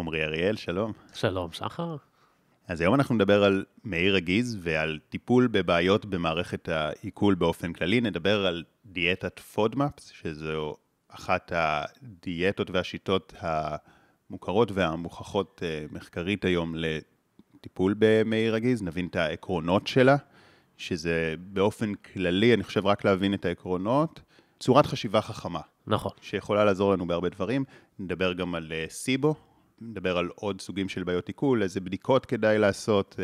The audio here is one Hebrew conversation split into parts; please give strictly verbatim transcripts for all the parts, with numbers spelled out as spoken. עומרי אריאל, שלום. שלום, שחר. אז היום אנחנו נדבר על מאיר רגיז ועל טיפול בבעיות במערכת העיכול באופן כללי. נדבר על דיאטת פודמאפס, שזו אחת הדיאטות והשיטות המוכרות והמוכחות מחקרית היום לטיפול במאיר רגיז. נבין את העקרונות שלה, שזה באופן כללי, אני חושב רק להבין את העקרונות, צורת חשיבה חכמה. נכון. שיכולה לעזור לנו בהרבה דברים. נדבר גם על סיבו, נדבר על עוד סוגים של בעיות עיכול, איזה בדיקות כדאי לעשות,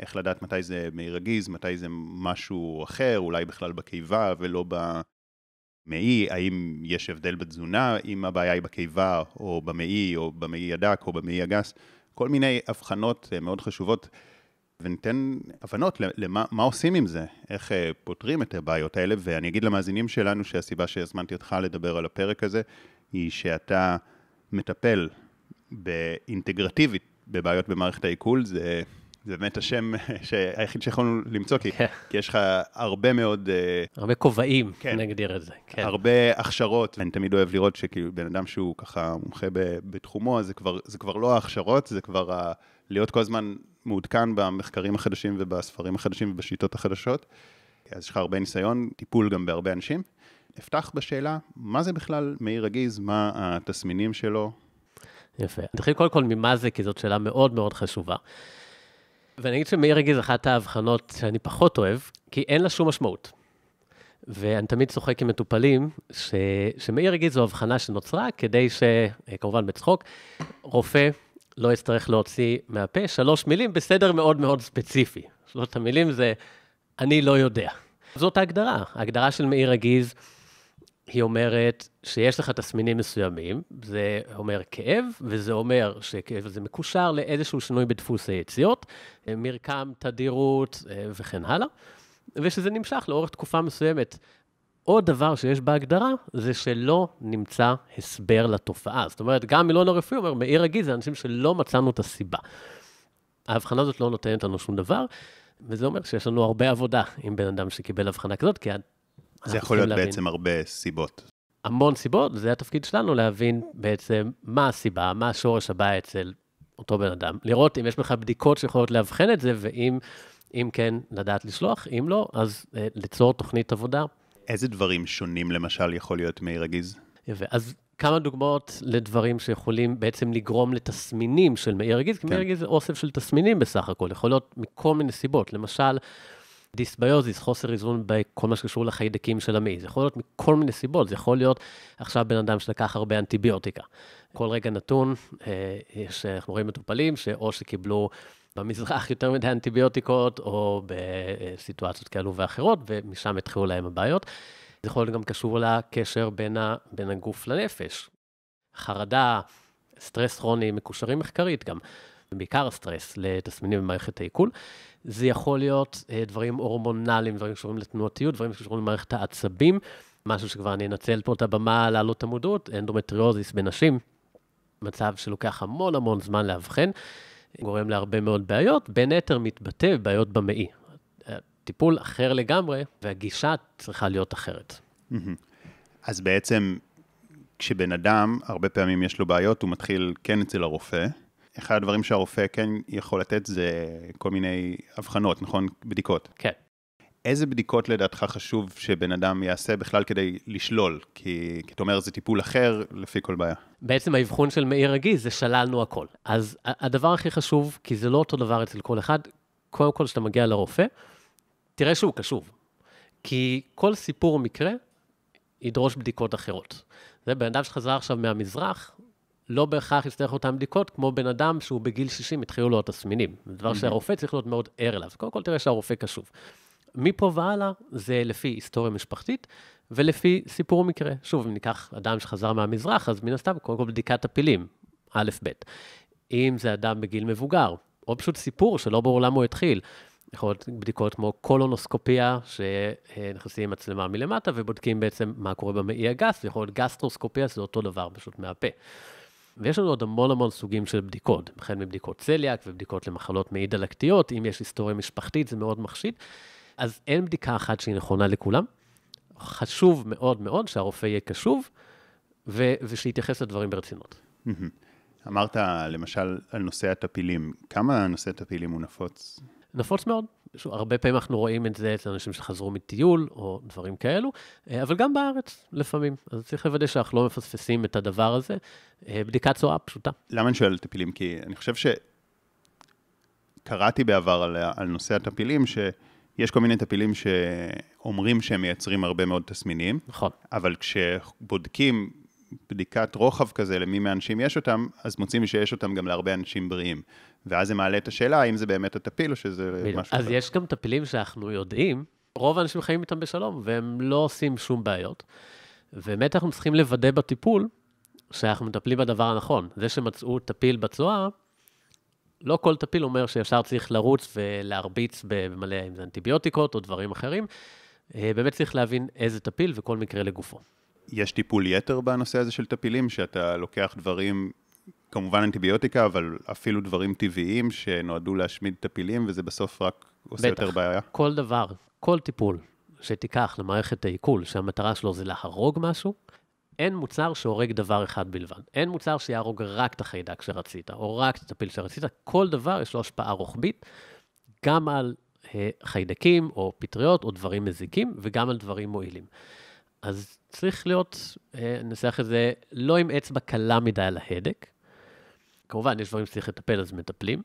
איך לדעת מתי זה מאיר רגיז, מתי זה משהו אחר, אולי בכלל בקיבה ולא במעי, האם יש הבדל בתזונה, אם הבעיה היא בקיבה או במעי, או במעי הדק או במעי הגס, כל מיני הבחנות מאוד חשובות, וניתן הבנות למה מה עושים עם זה, איך פותרים את הבעיות האלה, ואני אגיד למאזינים שלנו שהסיבה שהזמנתי אותך לדבר על הפרק הזה, היא שאתה מטפל באינטגרטיבית בבעיות במערכת העיכול, זה, זה באמת השם שהיחיד שיכולנו למצוא, כי, כי יש לך הרבה מאוד... הרבה כובעים, כן, נגדיר את זה. כן. הרבה הכשרות, אני תמיד אוהב לראות שבן אדם שהוא ככה מומחה בתחומו, זה כבר, זה כבר לא ההכשרות, זה כבר ה... להיות כל הזמן מעודכן במחקרים החדשים ובספרים החדשים ובשיטות החדשות, אז יש לך הרבה ניסיון, טיפול גם בהרבה אנשים. נפתח בשאלה, מה זה בכלל מאיר רגיז, מה התסמינים שלו? יפה. נתחיל קודם כל ממה זה, כי זאת שאלה מאוד מאוד חשובה. ואני אגיד שמאיר רגיז אחת ההבחנות שאני פחות אוהב, כי אין לה שום משמעות. ואני תמיד צוחק עם מטופלים, ש... שמאיר רגיז זו הבחנה שנוצרה, כדי ש... כמובן בצחוק, רופא לא יצטרך להוציא מהפה שלוש מילים בסדר מאוד מאוד ספציפי. שלושת המילים זה, אני לא יודע. זאת ההגדרה. ההגדרה של מאיר רגיז... היא אומרת שיש לך תסמינים מסוימים, זה אומר כאב, וזה אומר שכאב זה מקושר לאיזשהו שינוי בדפוס היציאות, מרקם, תדירות וכן הלאה, ושזה נמשך לאורך תקופה מסוימת. עוד דבר שיש בהגדרה, זה שלא נמצא הסבר לתופעה. זאת אומרת, גם מילון הרפואי אומר, מאיר רגיז זה אנשים שלא מצאנו את הסיבה. ההבחנה הזאת לא נותנת לנו שום דבר, וזה אומר שיש לנו הרבה עבודה עם בן אדם שקיבל הבחנה כזאת, כי זה יכול להיות להבין. בעצם הרבה סיבות. המון סיבות, זה התפקיד שלנו להבין בעצם מה הסיבה, מה השורש הבא אצל אותו בן אדם. לראות אם יש לך בדיקות שיכולות להבחן את זה, ואם כן, לדעת לשלוח, אם לא, אז אה, ליצור תוכנית עבודה. איזה דברים שונים למשל יכול להיות מאיר רגיז? יפה, אז כמה דוגמאות לדברים שיכולים בעצם לגרום לתסמינים של מאיר רגיז, כי מאיר רגיז זה אוסף של תסמינים בסך הכל, יכול להיות מכל מיני סיבות, למשל... דיסביוזיס, חוסר איזון בכל מה שקשור לחיידקים של המעי. זה יכול להיות מכל מיני סיבות, זה יכול להיות עכשיו בן אדם שלקח הרבה אנטיביוטיקה. כל רגע נתון, שאנחנו רואים מטופלים, שאו שקיבלו במזרח יותר מדי אנטיביוטיקות, או בסיטואציות כאלו ואחרות, ומשם התחילו להם הבעיות. זה יכול להיות גם קשור לקשר בין, ה, בין הגוף לנפש. חרדה, סטרס כרוני, מקושרים מחקרית גם. בעיקר הסטרס לתסמינים במערכת העיכול, זה יכול להיות דברים הורמונליים, דברים שקשורים לתנועתיות, דברים שקשורים למערכת העצבים, משהו שכבר אני אנצל פה את הבמה לעלות המודעות, אנדומטריוזיס בנשים, מצב שלוקח המון המון זמן לאבחן, גורם להרבה מאוד בעיות, בין יתר מתבטא בעיות במעי. הטיפול אחר לגמרי, והגישה צריכה להיות אחרת. אז בעצם, כשבן אדם, הרבה פעמים יש לו בעיות, הוא מתחיל כן אצל הרופא, אחד הדברים שהרופא כן יכול לתת זה כל מיני הבחנות, נכון? בדיקות. כן. איזה בדיקות לדעתך חשוב שבן אדם יעשה בכלל כדי לשלול? כי אתה אומר, זה טיפול אחר לפי כל בעיה. בעצם ההבחון של מאיר רגיז זה שללנו הכל. אז הדבר הכי חשוב, כי זה לא אותו דבר אצל כל אחד, קודם כל שאתה מגיע לרופא, תראה שהוא קשוב. כי כל סיפור מקרה ידרוש בדיקות אחרות. זה בן אדם שחזר עכשיו מהמזרח, לא בהכרח יצטרך אותם בדיקות, כמו בן אדם שהוא בגיל שישים התחילו לו התסמינים. זה דבר שהרופא צריך להיות מאוד ער אליו. קודם כל תראה שהרופא קשוב. מפה והלאה זה לפי היסטוריה משפחתית, ולפי סיפור מקרה. שוב, אם ניקח אדם שחזר מהמזרח, אז מן הסתם, קודם כל בדיקת הפילים, א' ב'. אם זה אדם בגיל מבוגר, או פשוט סיפור שלא ברור למה הוא התחיל, יכול להיות בדיקות כמו קולונוסקופיה, שנכנסים עם מצלמה מלמטה, ובודקים בעצם מה קורה במעי הגס, יכול להיות גסטרוסקופיה, זה אותו דבר, פשוט מהפה. ויש לנו עוד המון המון סוגים של בדיקות, בכלל מבדיקות צליאק ובדיקות למחלות מעי דלקתיות, אם יש היסטוריה משפחתית זה מאוד מחשיד, אז אין בדיקה אחת שהיא נכונה לכולם, חשוב מאוד מאוד שהרופא יהיה קשוב, ו- ושהתייחס לדברים ברצינות. אמרת למשל על נושא הטפילים, כמה נושא הטפילים הוא נפוץ? נפוץ מאוד. הרבה פעמים אנחנו רואים את זה אצל אנשים שחזרו מטיול או דברים כאלו, אבל גם בארץ לפעמים. אז צריך לוודא שאנחנו לא מפספסים את הדבר הזה. בדיקת צואה פשוטה. למה אני שואל טפילים? כי אני חושב שקראתי בעבר על, על נושא הטפילים, שיש כל מיני טפילים שאומרים שהם מייצרים הרבה מאוד תסמינים. נכון. אבל כשבודקים בדיקת רוחב כזה למי מהאנשים יש אותם, אז מוצאים שיש אותם גם להרבה אנשים בריאים. ואז זה מעלה את השאלה, האם זה באמת הטפיל או שזה משהו אחר. אז יש גם טפילים שאנחנו יודעים, רוב האנשים חיים איתם בשלום, והם לא עושים שום בעיות. ובאמת אנחנו צריכים לוודא בטיפול, שאנחנו מטפלים בדבר הנכון. זה שמצאו טפיל בצואה, לא כל טפיל אומר שישר צריך לרוץ ולהרביץ במלא, אם זה אנטיביוטיקות או דברים אחרים. באמת צריך להבין איזה טפיל וכל מקרה לגופו. יש טיפול יתר בנושא הזה של טפילים, שאתה לוקח דברים, כמובן אנטיביוטיקה, אבל אפילו דברים טבעיים שנועדו להשמיד טפילים, וזה בסוף רק עושה יותר בעיה? בטח, כל דבר, כל טיפול שתיקח למערכת העיכול, שהמטרה שלו זה להרוג משהו, אין מוצר שהורג דבר אחד בלבד. אין מוצר שיהרוג רק את החיידק שרצית, או רק את הטפיל שרצית. כל דבר יש לו השפעה רוחבית, גם על חיידקים או פטריות או דברים מזיקים, וגם על דברים מועילים. אז צריך להיות, ננסח את זה, לא עם אצבע קלה מדי על ההדק. כמובן, יש דברים שצריך לטפל, אז מטפלים,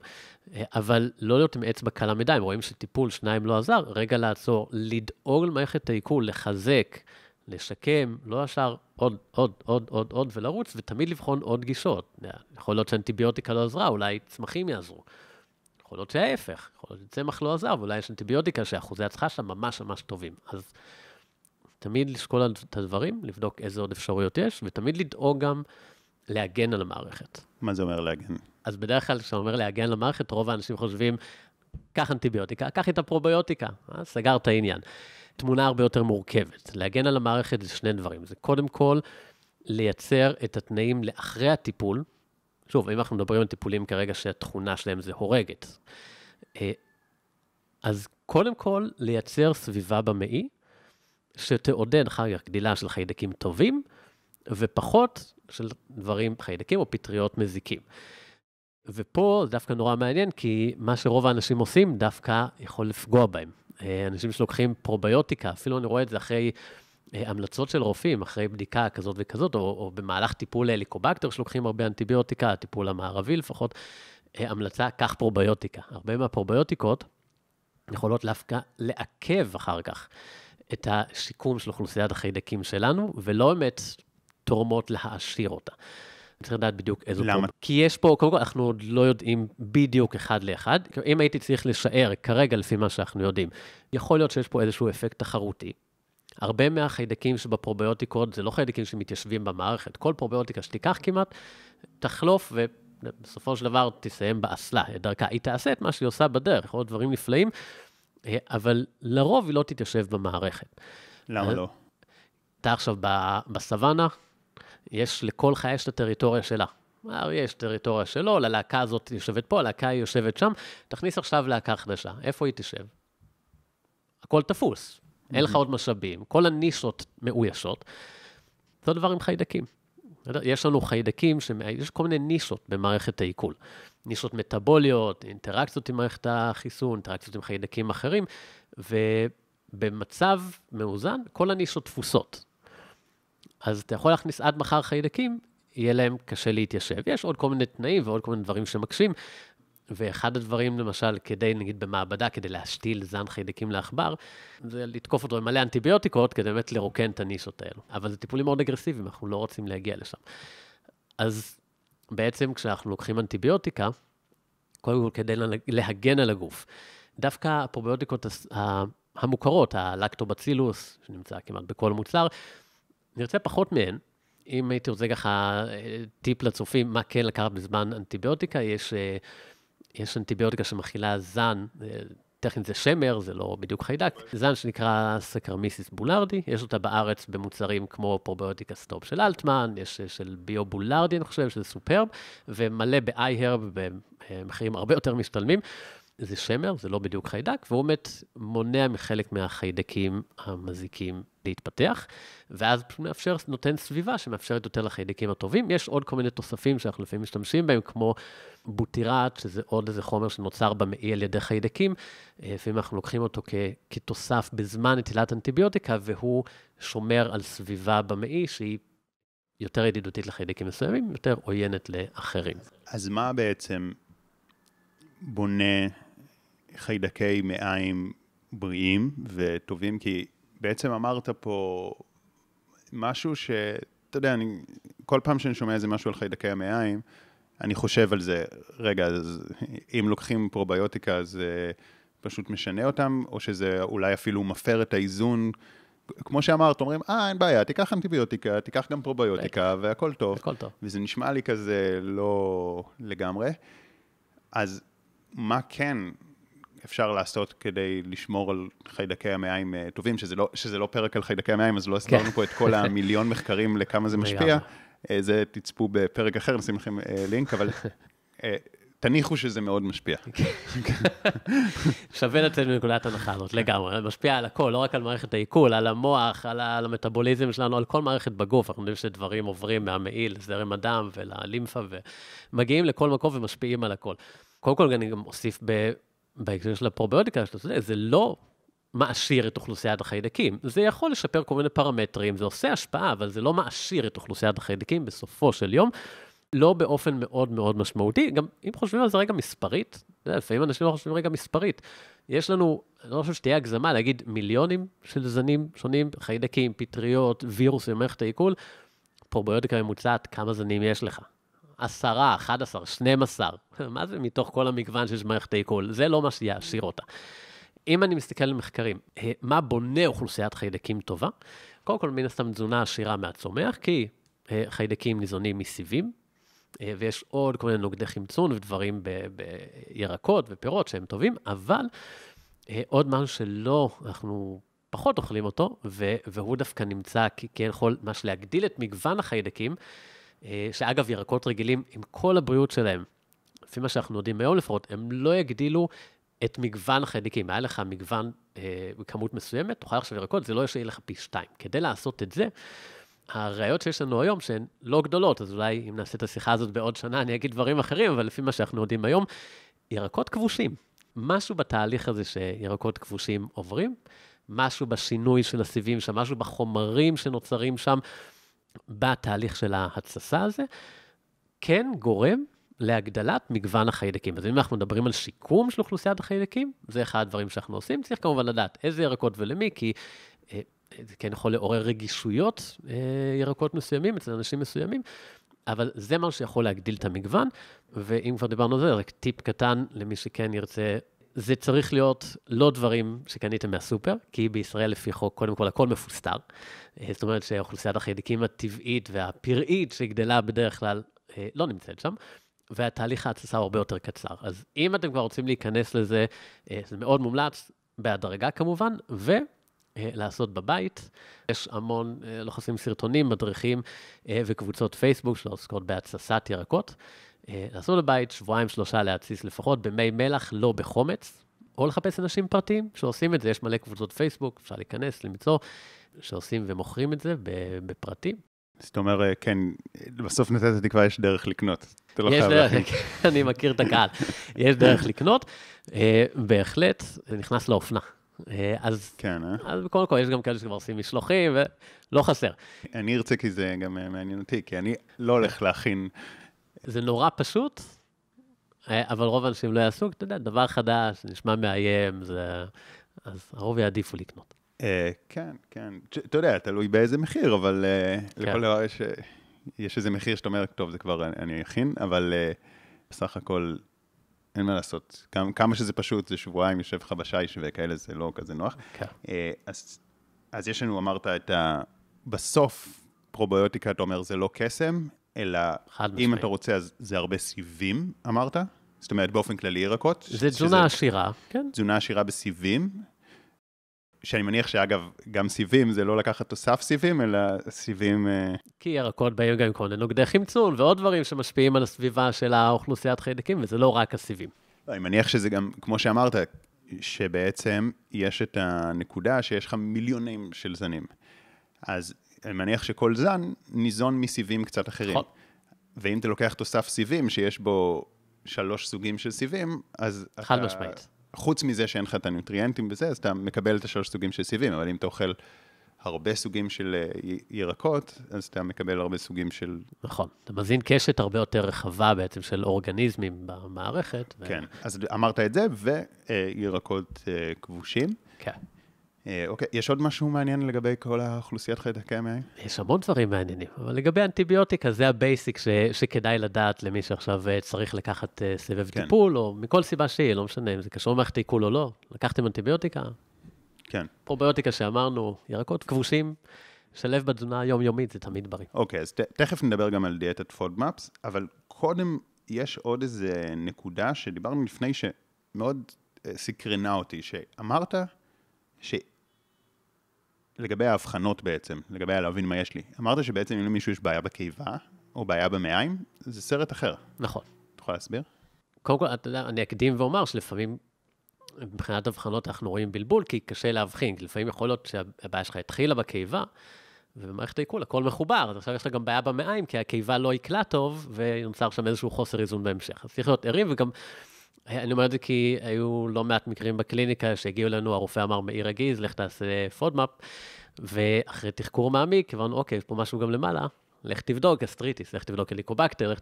אבל לא להיות עם אצבע קלה מדי. אם רואים שטיפול שניים לא עזר, רגע לעצור, לדאוג למערכת העיכול, לחזק, לשקם, לא ישר עוד, עוד, עוד, עוד, עוד, ולרוץ, ותמיד לבחון עוד גישות. יכול להיות שאנטיביוטיקה לא עזרה, אולי צמחים יעזרו. יכול להיות שההפך, יכול להיות שצמח לא עזר, ואולי יש אנטיביוטיקה שאחוזי הצלחה שם ממש ממש טובים. אז תמיד לשקול את הדברים, לבדוק איזה עוד אפשרויות יש, ותמיד לדאוג גם להגן על המערכת. מה זה אומר להגן? אז בדרך כלל, כשאתה אומר להגן על המערכת, רוב האנשים חושבים, קח אנטיביוטיקה, קח את הפרוביוטיקה, אה? סגר את העניין. תמונה הרבה יותר מורכבת. להגן על המערכת זה שני דברים. זה קודם כל, לייצר את התנאים לאחרי הטיפול. שוב, אם אנחנו מדברים על טיפולים כרגע שהתכונה שלהם זה הורגת. אז קודם כל, לייצר סביבה במעי, שתעודד אחר כך גדילה של חיידקים טובים, ופחות של דברים חיידקים או פטריות מזיקים. ופה זה דווקא נורא מעניין, כי מה שרוב האנשים עושים דווקא יכול לפגוע בהם. אנשים שלוקחים פרוביוטיקה, אפילו אני רואה את זה אחרי המלצות של רופאים, אחרי בדיקה כזאת וכזאת, או, או במהלך טיפול אליקובקטר שלוקחים הרבה אנטיביוטיקה, הטיפול המערבי לפחות, המלצה, קח פרוביוטיקה. הרבה מהפרוביוטיקות יכולות דווקא לעכב אחר כך את השיקום של אוכלוסיית החיידקים שלנו, ולא באמת תורמות להעשיר אותה. צריך לדעת בדיוק איזו תורמות. למה? כי יש פה, קודם כל, אנחנו עוד לא יודעים בדיוק אחד לאחד. אם הייתי צריך לשער כרגע לפי מה שאנחנו יודעים, יכול להיות שיש פה איזשהו אפקט תחרותי. הרבה מהחיידקים שבפרוביוטיקות, זה לא חיידקים שמתיישבים במערכת. כל פרוביוטיקה שתיקח כמעט, תחלוף ובסופו של דבר תסיים באסלה, דרכה. היא תעשה את מה שהיא עושה בדרך, עוד דברים נפלאים, אבל לרוב היא לא תתיישב במערכת. למה לא? אתה עכשיו בסוואנה, יש לכל חיה את הטריטוריה שלה. יש טריטוריה שלו, ללהקה הזאת יושבת פה, הלהקה היא יושבת שם, תכניס עכשיו להקה חדשה, איפה היא תשב? הכל תפוס, אין לך עוד משאבים, כל הנישות מאוישות, זה דבר עם חיידקים. יש לנו חיידקים, יש כל מיני נישות במערכת העיכול, נישות מטאבוליות, אינטראקציות עם מערכת החיסון, אינטראקציות עם חיידקים אחרים, ובמצב מאוזן, כל הנישות תפוסות. אז אתה יכול להכניס עד מחר חיידקים, יהיה להם קשה להתיישב. יש עוד כל מיני תנאים ועוד כל מיני דברים שמקשים, ואחד הדברים, למשל, כדי, נגיד, במעבדה, כדי להשתיל זן חיידקים לעכבר, זה לתקוף אותו עם מלא אנטיביוטיקות, כדי באמת לרוקן את הנישות האלו. אבל זה טיפולים מאוד אגרסיביים, אנחנו לא רוצים להגיע לשם. אז בעצם כשאנחנו לוקחים אנטיביוטיקה, קודם כל כדי להגן על הגוף. דווקא הפרוביוטיקות המוכרות, הלקטובצילוס, שנמצא כמעט בכל מוצר, נרצה פחות מהן. אם הייתי רוצה ככה טיפ לצופים, מה כן לקחת בזמן אנטיביוטיקה, יש, יש אנטיביוטיקה שמכילה זן, טכנית זה שמר, זה לא בדיוק חיידק, זן שנקרא סקרמיסיס בולארדי, יש אותה בארץ במוצרים כמו פרוביוטיקה סטופ של אלטמן, יש של ביו בולארדי, אני חושב שזה סופרב, ומלא ב-iHerb, במחירים הרבה יותר משתלמים, זה שמר, זה לא בדיוק חיידק, והוא באמת מונע מחלק מהחיידקים המזיקים להתפתח, ואז מאפשר, נותן סביבה שמאפשרת יותר לחיידקים הטובים. יש עוד כל מיני תוספים שאנחנו לפעמים משתמשים בהם, כמו בוטירט, שזה עוד איזה חומר שנוצר במעי על ידי חיידקים, לפעמים אנחנו לוקחים אותו כ- כתוסף בזמן נטילת אנטיביוטיקה, והוא שומר על סביבה במעי שהיא יותר ידידותית לחיידקים מסוימים, יותר עוינת לאחרים. אז מה בעצם בונה חיידקי מעיים בריאים וטובים? כי בעצם אמרת פה משהו שאתה יודע, אני, כל פעם שאני שומע איזה משהו על חיידקי המעיים, אני חושב על זה, רגע, אז אם לוקחים פרוביוטיקה, אז פשוט משנה אותם, או שזה אולי אפילו מפר את האיזון, כמו שאמרת, אומרים, אה, אין בעיה, תיקח אנטיביוטיקה, תיקח גם פרוביוטיקה, והכל טוב. הכל טוב. וזה נשמע לי כזה לא לגמרי. אז מה כן אפשר לעשות כדי לשמור על חיידקי המעיים טובים, שזה לא, שזה לא פרק על חיידקי המעיים, אז לא הסברנו פה את כל המיליון מחקרים לכמה זה משפיע. זה תצפו בפרק אחר, נשים לכם לינק, אבל תניחו שזה מאוד משפיע. שווה לצאת מנקודת הנחה הזאת, לגמרי. משפיע על הכל, לא רק על מערכת העיכול, על המוח, על המטאבוליזם שלנו, על כל מערכת בגוף. אנחנו יודעים שדברים עוברים מהמעי, לזרם הדם וללימפה, ומגיעים לכל מקום ומשפיעים על הכל. קודם כל, אני גם אוסיף בהקשר של הפרוביוטיקה, זה לא מעשיר את אוכלוסיית החיידקים. זה יכול לשפר כל מיני פרמטרים, זה עושה השפעה, אבל זה לא מעשיר את אוכלוסיית החיידקים בסופו של יום. לא באופן מאוד מאוד משמעותי, גם אם חושבים על זה רגע מספרית, לפעמים אנשים לא חושבים רגע מספרית, יש לנו, אני לא חושב שתהיה הגזמה, להגיד מיליונים של זנים שונים, חיידקים, פטריות, וירוס ומערכת העיכול, פרוביוטיקה ממוצעת, כמה זנים יש לך? עשרה, אחד עשר, שנים עשר, מה זה מתוך כל המגוון שיש מערכת העיכול? זה לא מה שיעשיר אותה. אם אני מסתכל על מחקרים, מה בונה אוכלוסיית חיידקים טובה? קודם כל, מן הסתם תזונה עשירה מהצומח, כי חיידקים ניזונים מסיבים, ויש עוד כל מיני נוגדי חמצון ודברים בירקות ופירות שהם טובים, אבל עוד משהו שלא, אנחנו פחות אוכלים אותו, והוא דווקא נמצא כיכול ממש להגדיל את מגוון החיידקים, שאגב ירקות רגילים עם כל הבריאות שלהם, לפי מה שאנחנו יודעים היום לפחות, הם לא יגדילו את מגוון החיידקים. היה לך מגוון כמות מסוימת, תוכל עכשיו ירקות, זה לא ישאיר לך פי שתיים. כדי לעשות את זה, הראיות שיש לנו היום שהן לא גדולות, אז אולי אם נעשה את השיחה הזאת בעוד שנה, אני אגיד דברים אחרים, אבל לפי מה שאנחנו יודעים היום, ירקות כבושים. משהו בתהליך הזה שירקות כבושים עוברים, משהו בשינוי של הסיבים שם, משהו בחומרים שנוצרים שם, בתהליך של ההצסה הזה, כן גורם להגדלת מגוון החיידקים. אז אם אנחנו מדברים על שיקום של אוכלוסיית החיידקים, זה אחד הדברים שאנחנו עושים, צריך כמובן לדעת איזה ירקות ולמי, כי זה כן יכול לעורר רגישויות, ירקות מסוימים, אצל אנשים מסוימים, אבל זה מה שיכול להגדיל את המגוון, ואם כבר דיברנו על זה, רק טיפ קטן למי שכן ירצה, זה צריך להיות לא דברים שקניתם מהסופר, כי בישראל לפי חוק, קודם כל, הכל מפוסטר. זאת אומרת שאוכלוסיית החיידקים הטבעית והפראית שגדלה בדרך כלל לא נמצאת שם, והתהליך ההצסה הוא הרבה יותר קצר. אז אם אתם כבר רוצים להיכנס לזה, זה מאוד מומלץ, בהדרגה כמובן, ו... לעשות בבית. יש המון, לא חסים סרטונים, מדריכים וקבוצות פייסבוק שעוסקות בהצסת ירקות. לעשות בבית, שבועיים שלושה להציס לפחות, במי מלח, לא בחומץ, או לחפש אנשים פרטיים שעושים את זה. יש מלא קבוצות פייסבוק, אפשר להיכנס, למצוא, שעושים ומוכרים את זה בפרטים. זאת אומרת, כן, בסוף נתת תקווה, יש דרך לקנות. יש דרך, אני מכיר את הקהל. יש דרך לקנות, בהחלט, זה נכנס לאופנה. אז, כן, אז בכל מקום יש גם כאלה שכבר עושים משלוחים ולא חסר. אני ארצה כי זה גם מעניין אותי, כי אני לא הולך להכין. זה נורא פשוט, אבל רוב האנשים לא יעשו, אתה יודע, דבר חדש, נשמע מאיים, זה... אז הרוב יעדיפו לקנות. כן, כן, אתה יודע, תלוי באיזה מחיר, אבל לכל דבר יש איזה מחיר שאתה אומר, טוב, זה כבר אני אכין, אבל בסך הכל... אין מה לעשות. כמה, כמה שזה פשוט, זה שבועיים, יושב לך בשיש וכאלה, זה לא כזה נוח. Okay. אז, אז יש לנו, אמרת, את ה... בסוף פרוביוטיקה, אתה אומר, זה לא קסם, אלא אם משמעים. אתה רוצה, אז זה הרבה סיבים, אמרת? זאת אומרת, באופן כללי ירקות. זה שזה, תזונה עשירה, כן. תזונה עשירה בסיבים, שאני מניח שאגב, גם סיבים, זה לא לקחת תוסף סיבים, אלא סיבים... כי ירקות באים גם כל נוגדי חמצון, ועוד דברים שמשפיעים על הסביבה של האוכלוסיית חיידקים, וזה לא רק הסיבים. אני מניח שזה גם, כמו שאמרת, שבעצם יש את הנקודה שיש לך מיליונים של זנים. אז אני מניח שכל זן ניזון מסיבים קצת אחרים. ואם אתה לוקח תוסף סיבים שיש בו שלוש סוגים של סיבים, אז חד משמעית. חוץ מזה שאין לך את הנוטריאנטים בזה, אז אתה מקבל את השלוש סוגים של סיבים, אבל אם אתה אוכל הרבה סוגים של ירקות, אז אתה מקבל הרבה סוגים של... נכון, אתה מזין קשת הרבה יותר רחבה בעצם של אורגניזמים במערכת. כן, ו... אז אמרת את זה, וירקות כבושים. כן. אוקיי, יש עוד משהו מעניין לגבי כל האוכלוסיית חיידקי המעיים? יש המון דברים מעניינים, אבל לגבי אנטיביוטיקה, זה הבייסיק ש... שכדאי לדעת למי שעכשיו צריך לקחת סבב כן. טיפול, או מכל סיבה שהיא, לא משנה אם זה קשור מערכת עיכול או לא. לקחתם אנטיביוטיקה? כן. פרוביוטיקה שאמרנו, ירקות כבושים, שלב בתזונה יומיומית, זה תמיד בריא. אוקיי, אז ת, תכף נדבר גם על דיאטת פודמאפס, אבל קודם יש עוד איזה נקודה שדיברנו לפני שמאוד סקרנה אותי, שאמרת שלגבי ההבחנות בעצם, לגבי להבין מה יש לי, אמרת שבעצם אם למישהו יש בעיה בקיבה, או בעיה במעיים, זה סרט אחר. נכון. אתה יכול להסביר? קודם כל, אתה יודע, אני אקדים ואומר שלפעמים... מבחינת הבחנות אנחנו רואים בלבול, כי קשה להבחין, כי לפעמים יכול להיות שהבעיה שלך התחילה בקיבה, ובמערכת העיכול הכל מחובר, אז עכשיו יש לה גם בעיה במעיים, כי הקיבה לא יקלה טוב, ונוצר שם איזשהו חוסר איזון בהמשך. אז צריך להיות ערים, וגם, אני אומר את זה כי היו לא מעט מקרים בקליניקה, שהגיעו לנו, הרופא אמר, מאיר רגיז, לך תעשה פודמאפ, ואחרי תחקור מעמיק, כיוון, אוקיי, יש פה משהו גם למעלה, לך תבדוק גסטריטיס, לך תבדוק אליקובקטר,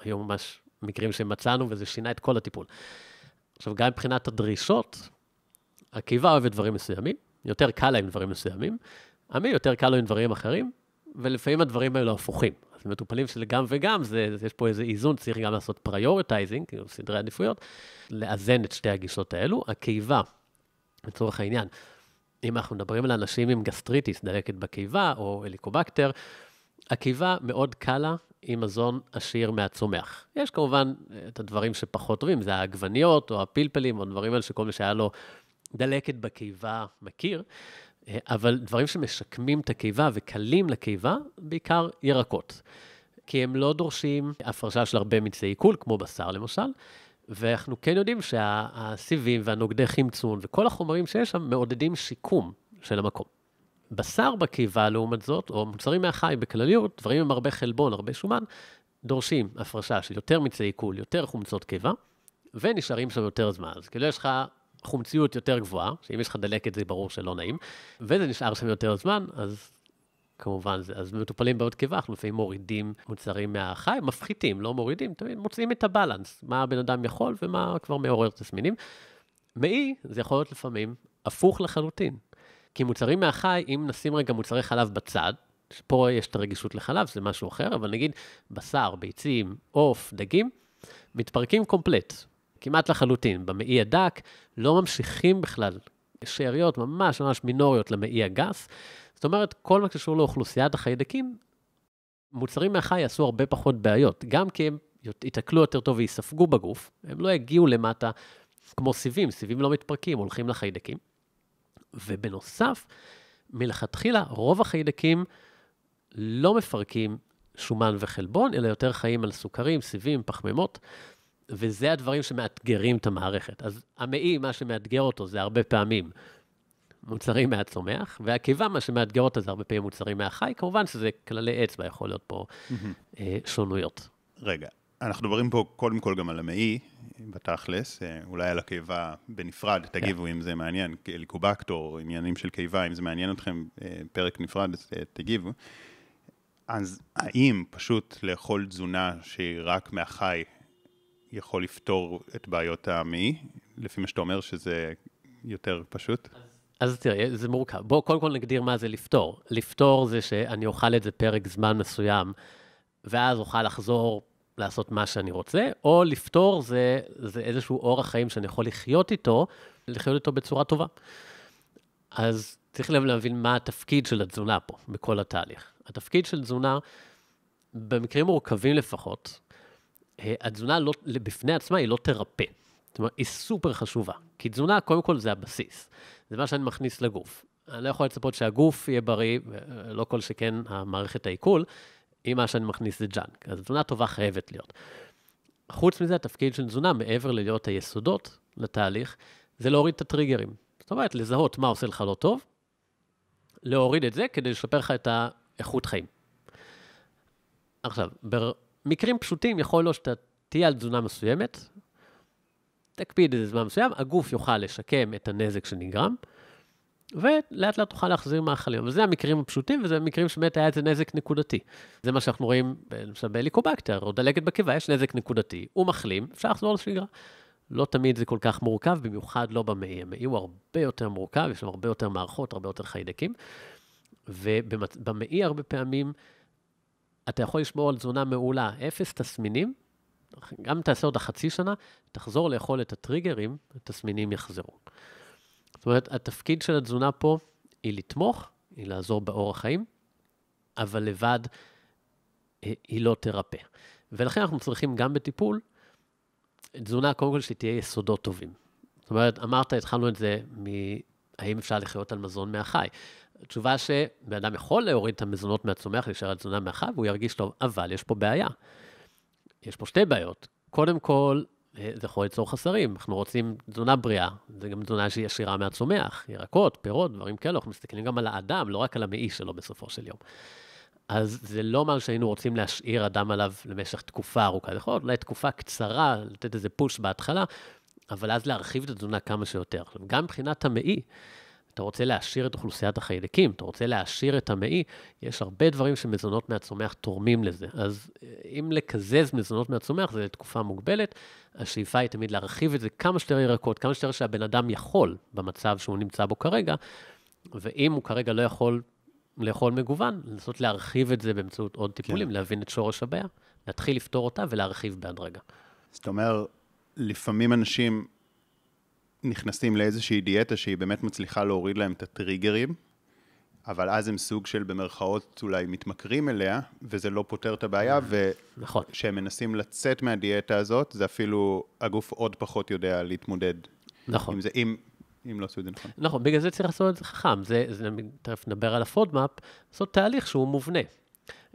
והיו ממש מקרים שמצאנו, וזה שינה את כל הטיפול. עכשיו, גם מבחינת הדרישות, הקיבה אוהבת דברים מסוימים, יותר קל להם דברים מסוימים, עמי יותר קל להם דברים אחרים, ולפעמים הדברים האלה הפוכים. אז מטופלים של גם וגם, זה, יש פה איזה איזון, צריך גם לעשות פריורטייזינג, סדרי עדיפויות, לאזן את שתי הגישות האלו. הקיבה, לצורך העניין, אם אנחנו מדברים על אנשים עם גסטריטיס, דלקת בקיבה, או אליקובקטר, הקיבה מאוד קלה, עם מזון עשיר מהצומח. יש כמובן את הדברים שפחות טובים, זה העגבניות או הפלפלים, או דברים האלה שכל מי שהיה לו דלקת בקיבה מכיר, אבל דברים שמשקמים את הקיבה וקלים לקיבה, בעיקר ירקות. כי הם לא דורשים הפרשה של הרבה מיצי עיכול, כמו בשר למשל, ואנחנו כן יודעים שהסיבים והנוגדי חמצון וכל החומרים שיש שם מעודדים שיקום של המקום. בשר בקיבה לעומת זאת, או מוצרים מהחי בכלליות, דברים עם הרבה חלבון, הרבה שומן, דורשים הפרשה של יותר מיצי עיכול, יותר חומצות קיבה, ונשארים שם יותר זמן. אז כאילו יש לך חומציות יותר גבוהה, שאם יש לך דלקת זה ברור שלא נעים, וזה נשאר שם יותר זמן, אז כמובן, אז מטופלים בעוד קיבה, אנחנו לפעמים מורידים מוצרים מהחי, מפחיתים, לא מורידים, תמיד מוצאים את הבלנס, מה הבן אדם יכול ומה כבר מעורר תסמינים. מאי, זה יכול להיות לפעמים הפוך לחלוטין. כי מוצרים מהחי, אם נשים רגע מוצרי חלב בצד, פה יש את הרגישות לחלב, זה משהו אחר, אבל נגיד בשר, ביצים, עוף, דגים, מתפרקים קומפלט, כמעט לחלוטין, במעי הדק, לא ממשיכים בכלל, שאריות ממש ממש מינוריות למעי הגס, זאת אומרת, כל מה שקשור לאוכלוסיית החיידקים, מוצרים מהחי יעשו הרבה פחות בעיות, גם כי הם יתעכלו יותר טוב ויספגו בגוף, הם לא יגיעו למטה כמו סיבים, סיבים לא מתפרקים, הולכים לחיידקים, ובנוסף, מלכתחילה, רוב החיידקים לא מפרקים שומן וחלבון, אלא יותר חיים על סוכרים, סיבים, פחמימות, וזה הדברים שמאתגרים את המערכת. אז המעי, מה שמאתגר אותו, זה הרבה פעמים מוצרים מהצומח, והקיבה, מה שמאתגר אותו, זה הרבה פעמים מוצרים מהחי, כמובן שזה כללי אצבע, יכול להיות פה שונויות. רגע, אנחנו דברים פה קודם כל גם על המעי, בתכלס, אולי על הקיבה בנפרד, תגיבו אם זה מעניין, אליקובקטור, עניינים של קיבה, אם זה מעניין אתכם, פרק נפרד, תגיבו. אז האם פשוט לאכול תזונה שהיא רק מהחי, יכול לפתור את בעיות המעי? לפי מה שאתה אומר שזה יותר פשוט? אז תראה, זה מורכב. בואו קודם כל נגדיר מה זה לפתור. לפתור זה שאני אוכל את זה פרק זמן מסוים, ואז אוכל לחזור לעשות מה שאני רוצה, או לפתור זה, זה איזשהו אורח חיים שאני יכול לחיות איתו, לחיות איתו בצורה טובה. אז צריך להבין מה התפקיד של התזונה פה, בכל התהליך. התפקיד של תזונה, במקרים מורכבים לפחות, התזונה לא, בפני עצמה היא לא תרפא. זאת אומרת, היא סופר חשובה, כי תזונה קודם כל זה הבסיס. זה מה שאני מכניס לגוף. אני לא יכול לצפות שהגוף יהיה בריא, לא כל שכן המערכת העיכול, אם מה שאני מכניס זה ג'אנק, אז תזונה טובה חייבת להיות. חוץ מזה, התפקיד של תזונה, מעבר להיות היסודות לתהליך, זה להוריד את הטריגרים. זאת אומרת, לזהות מה עושה לך לא טוב, להוריד את זה כדי לשפר לך את האיכות חיים. עכשיו, במקרים פשוטים יכול להיות שאתה תהיה על תזונה מסוימת, תקפיד איזה זמן מסוים, הגוף יוכל לשקם את הנזק שנגרם, ולאט לאט תוכל להחזיר מאכלים. וזה המקרים הפשוטים, וזה המקרים שבאמת היה איזה נזק נקודתי. זה מה שאנחנו רואים, למשל באליקובקטר, או דלקת בקיבה, יש נזק נקודתי, הוא מחלים, אפשר לחזור לשגרה. לא תמיד זה כל כך מורכב, במיוחד לא במעי. המעי הוא הרבה יותר מורכב, יש שם הרבה יותר מערכות, הרבה יותר חיידקים, ובמעי הרבה פעמים אתה יכול לשמור על תזונה מעולה, אפס תסמינים, גם תעשה עוד החצי שנה, תחזור לאכול את הטריגרים, התסמינים יחזרו. זאת אומרת, התפקיד של התזונה פה היא לתמוך, היא לעזור באורח חיים, אבל לבד היא לא תרפא. ולכן אנחנו צריכים גם בטיפול, תזונה קודם כל שתהיה יסודות טובים. זאת אומרת, אמרת, התחלנו את זה, האם אפשר לחיות על מזון מהחי? התשובה שבאדם יכול להוריד את המזונות מהצומח, להישאר על תזונה מהחי, והוא ירגיש טוב, אבל יש פה בעיה. יש פה שתי בעיות. קודם כל, זה יכול ליצור חסרים. אנחנו רוצים תזונה בריאה, זה גם תזונה שהיא ישירה מהצומח, ירקות, פירות, דברים כאלה. אנחנו מסתכלים גם על האדם, לא רק על המעי שלו בסופו של יום. אז זה לא מה שהיינו רוצים להשאיר אדם עליו למשך תקופה ארוכה. זה יכול להיות אולי תקופה קצרה, לתת איזה פוש בהתחלה, אבל אז להרחיב את התזונה כמה שיותר. גם מבחינת המעי, אתה רוצה להשאיר את אוכלוסיית החיידקים, אתה רוצה להשאיר את המעי, יש הרבה דברים שמזונות מהצומח תורמים לזה. אז אם לקזז מזונות מהצומח, זה תקופה מוגבלת, השאיפה היא תמיד להרחיב את זה כמה שתר ירקות, כמה שתר שהבן אדם יכול במצב שהוא נמצא בו כרגע, ואם הוא כרגע לא יכול לאכול מגוון, לנסות להרחיב את זה באמצעות עוד טיפולים, כן. להבין את שורש הבעיה, להתחיל לפתור אותה ולהרחיב בהדרגה. זאת אומרת, לפעמים אנשים נכנסים לאיזושהי דיאטה שהיא באמת מצליחה להוריד להם את הטריגרים, אבל אז הם סוג של במרכאות אולי מתמכרים אליה, וזה לא פותר את הבעיה, וכשהם מנסים לצאת מהדיאטה הזאת, זה אפילו הגוף עוד פחות יודע להתמודד. נכון. עם זה, אם, אם לא עשו את זה נכון. נכון, בגלל זה צריך לעשות את זה חכם. זה, זה, תכף נדבר על הפודמאפ, לעשות תהליך שהוא מובנה.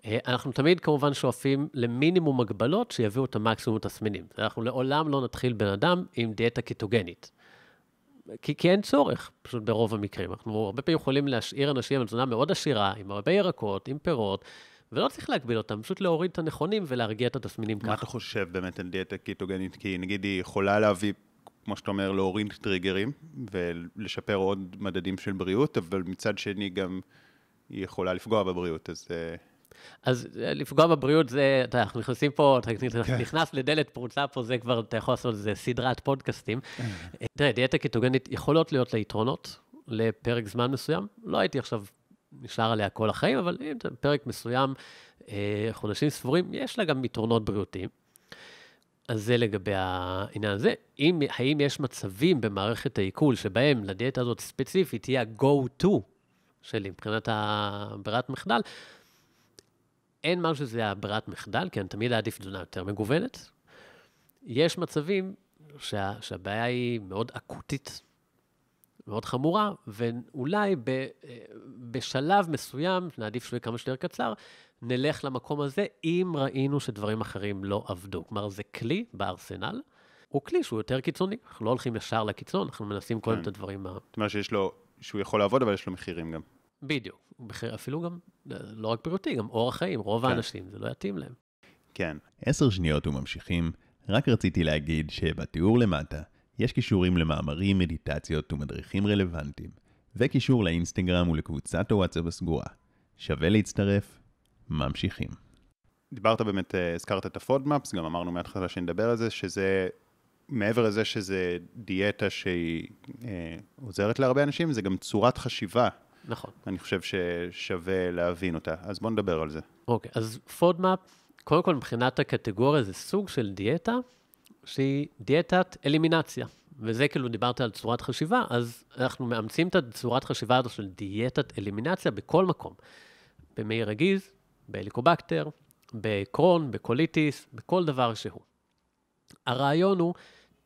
אנחנו תמיד כמובן שואפים למינימום הגבלות שיביאו את המקסימום תסמינים. אנחנו לעולם לא נתחיל בן אדם עם דיאטה קיטוגנית. כי, כי אין צורך, פשוט ברוב המקרים. אנחנו הרבה פעמים יכולים להשאיר אנשים עם תזונה מאוד עשירה, עם הרבה ירקות, עם פירות, ולא צריך להגביל אותם, פשוט להוריד את הנכונים ולהרגיע את התסמינים ככה. מה אתה חושב באמת על דיאטה קיטוגנית? כי נגיד היא יכולה להביא, כמו שאתה אומר, להוריד טריגרים, ולשפר עוד מדדים של בריאות, אבל מצד שני גם היא יכולה לפגוע בבריאות, אז... אז לפגוע בבריאות זה, אנחנו נכנסים פה, אתה נכנס לדלת פרוצה פה, זה כבר, אתה יכול לעשות את זה סדרת פודקאסטים. תראה, דיאטה קיטוגנית יכולות להיות ליתרונות לפרק זמן מסוים. לא הייתי עכשיו נשאר עליה כל החיים, אבל פרק מסוים, חודשים ספורים, יש לה גם יתרונות בריאותיים. אז זה לגבי העניין הזה. אם, האם יש מצבים במערכת העיכול שבהם לדיאטה הזאת ספציפית תהיה ה-go-to שלי, מבחינת הברירת מחדל, אין משהו שזה הברירת מחדל, כי אני תמיד אעדיף תזונה יותר מגוונת. יש מצבים שה, שהבעיה היא מאוד אקוטית, מאוד חמורה, ואולי ב, בשלב מסוים, נעדיף שהוא יהיה כמה שיותר קצר, נלך למקום הזה, אם ראינו שדברים אחרים לא עבדו. כלומר, זה כלי בארסנל, הוא כלי שהוא יותר קיצוני. אנחנו לא הולכים ישר לקיצון, אנחנו מנסים כל את הדברים. זאת אומרת שיש לו, שהוא יכול לעבוד, אבל יש לו מחירים גם. בדיוק, אפילו גם, לא רק בריאותי, גם אורח חיים, רוב האנשים, זה לא יתאים להם. כן, עשר שניות וממשיכים, רק רציתי להגיד שבתיאור למטה, יש קישורים למאמרים, מדיטציות ומדריכים רלוונטיים, וקישור לאינסטגרם ולקבוצת הוואטסאפ הסגורה. שווה להצטרף, ממשיכים. דיברת באמת, הזכרת את הפודמאפס, גם אמרנו מההתחלה שנדבר על זה, שזה... מעבר לזה שזה דיאטה שהיא אה, עוזרת להרבה אנשים, זה גם צורת חשיבה. נכון. אני חושב ששווה להבין אותה. אז בואו נדבר על זה. אוקיי, אז פודמאפ, קודם כל מבחינת הקטגוריה, זה סוג של דיאטה, שהיא דיאטת אלימינציה. וזה כאילו דיברת על צורת חשיבה, אז אנחנו מאמצים את הצורת חשיבה הזו של דיאטת אלימינציה בכל מקום. במאיר רגיז, באליקובקטר, בקרון, בקוליטיס, בכל דבר שהוא. הרעיון הוא,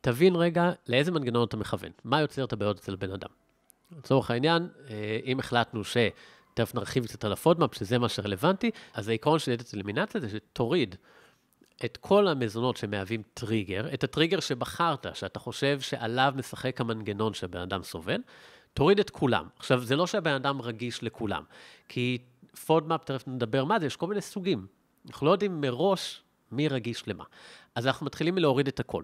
תבין רגע לאיזה מנגנון אתה מכוון, מה יוצר את הבעיות אצל בן אדם. לצורך העניין, אם החלטנו שתכף נרחיב קצת על הפודמאפ, שזה מה שרלוונטי, אז העיקרון של דיאטת אלימינציה זה שתוריד את כל המזונות שמהווים טריגר, את הטריגר שבחרת, שאתה חושב שעליו משחק המנגנון שהבן אדם סובל, תוריד את כולם. עכשיו, זה לא שהבן אדם רגיש לכולם, כי פודמאפ, תכף נדבר מה זה, יש כל מיני סוגים. אנחנו לא יודעים מראש מי רגיש למה. אז אנחנו מתחילים מלהוריד את הכל.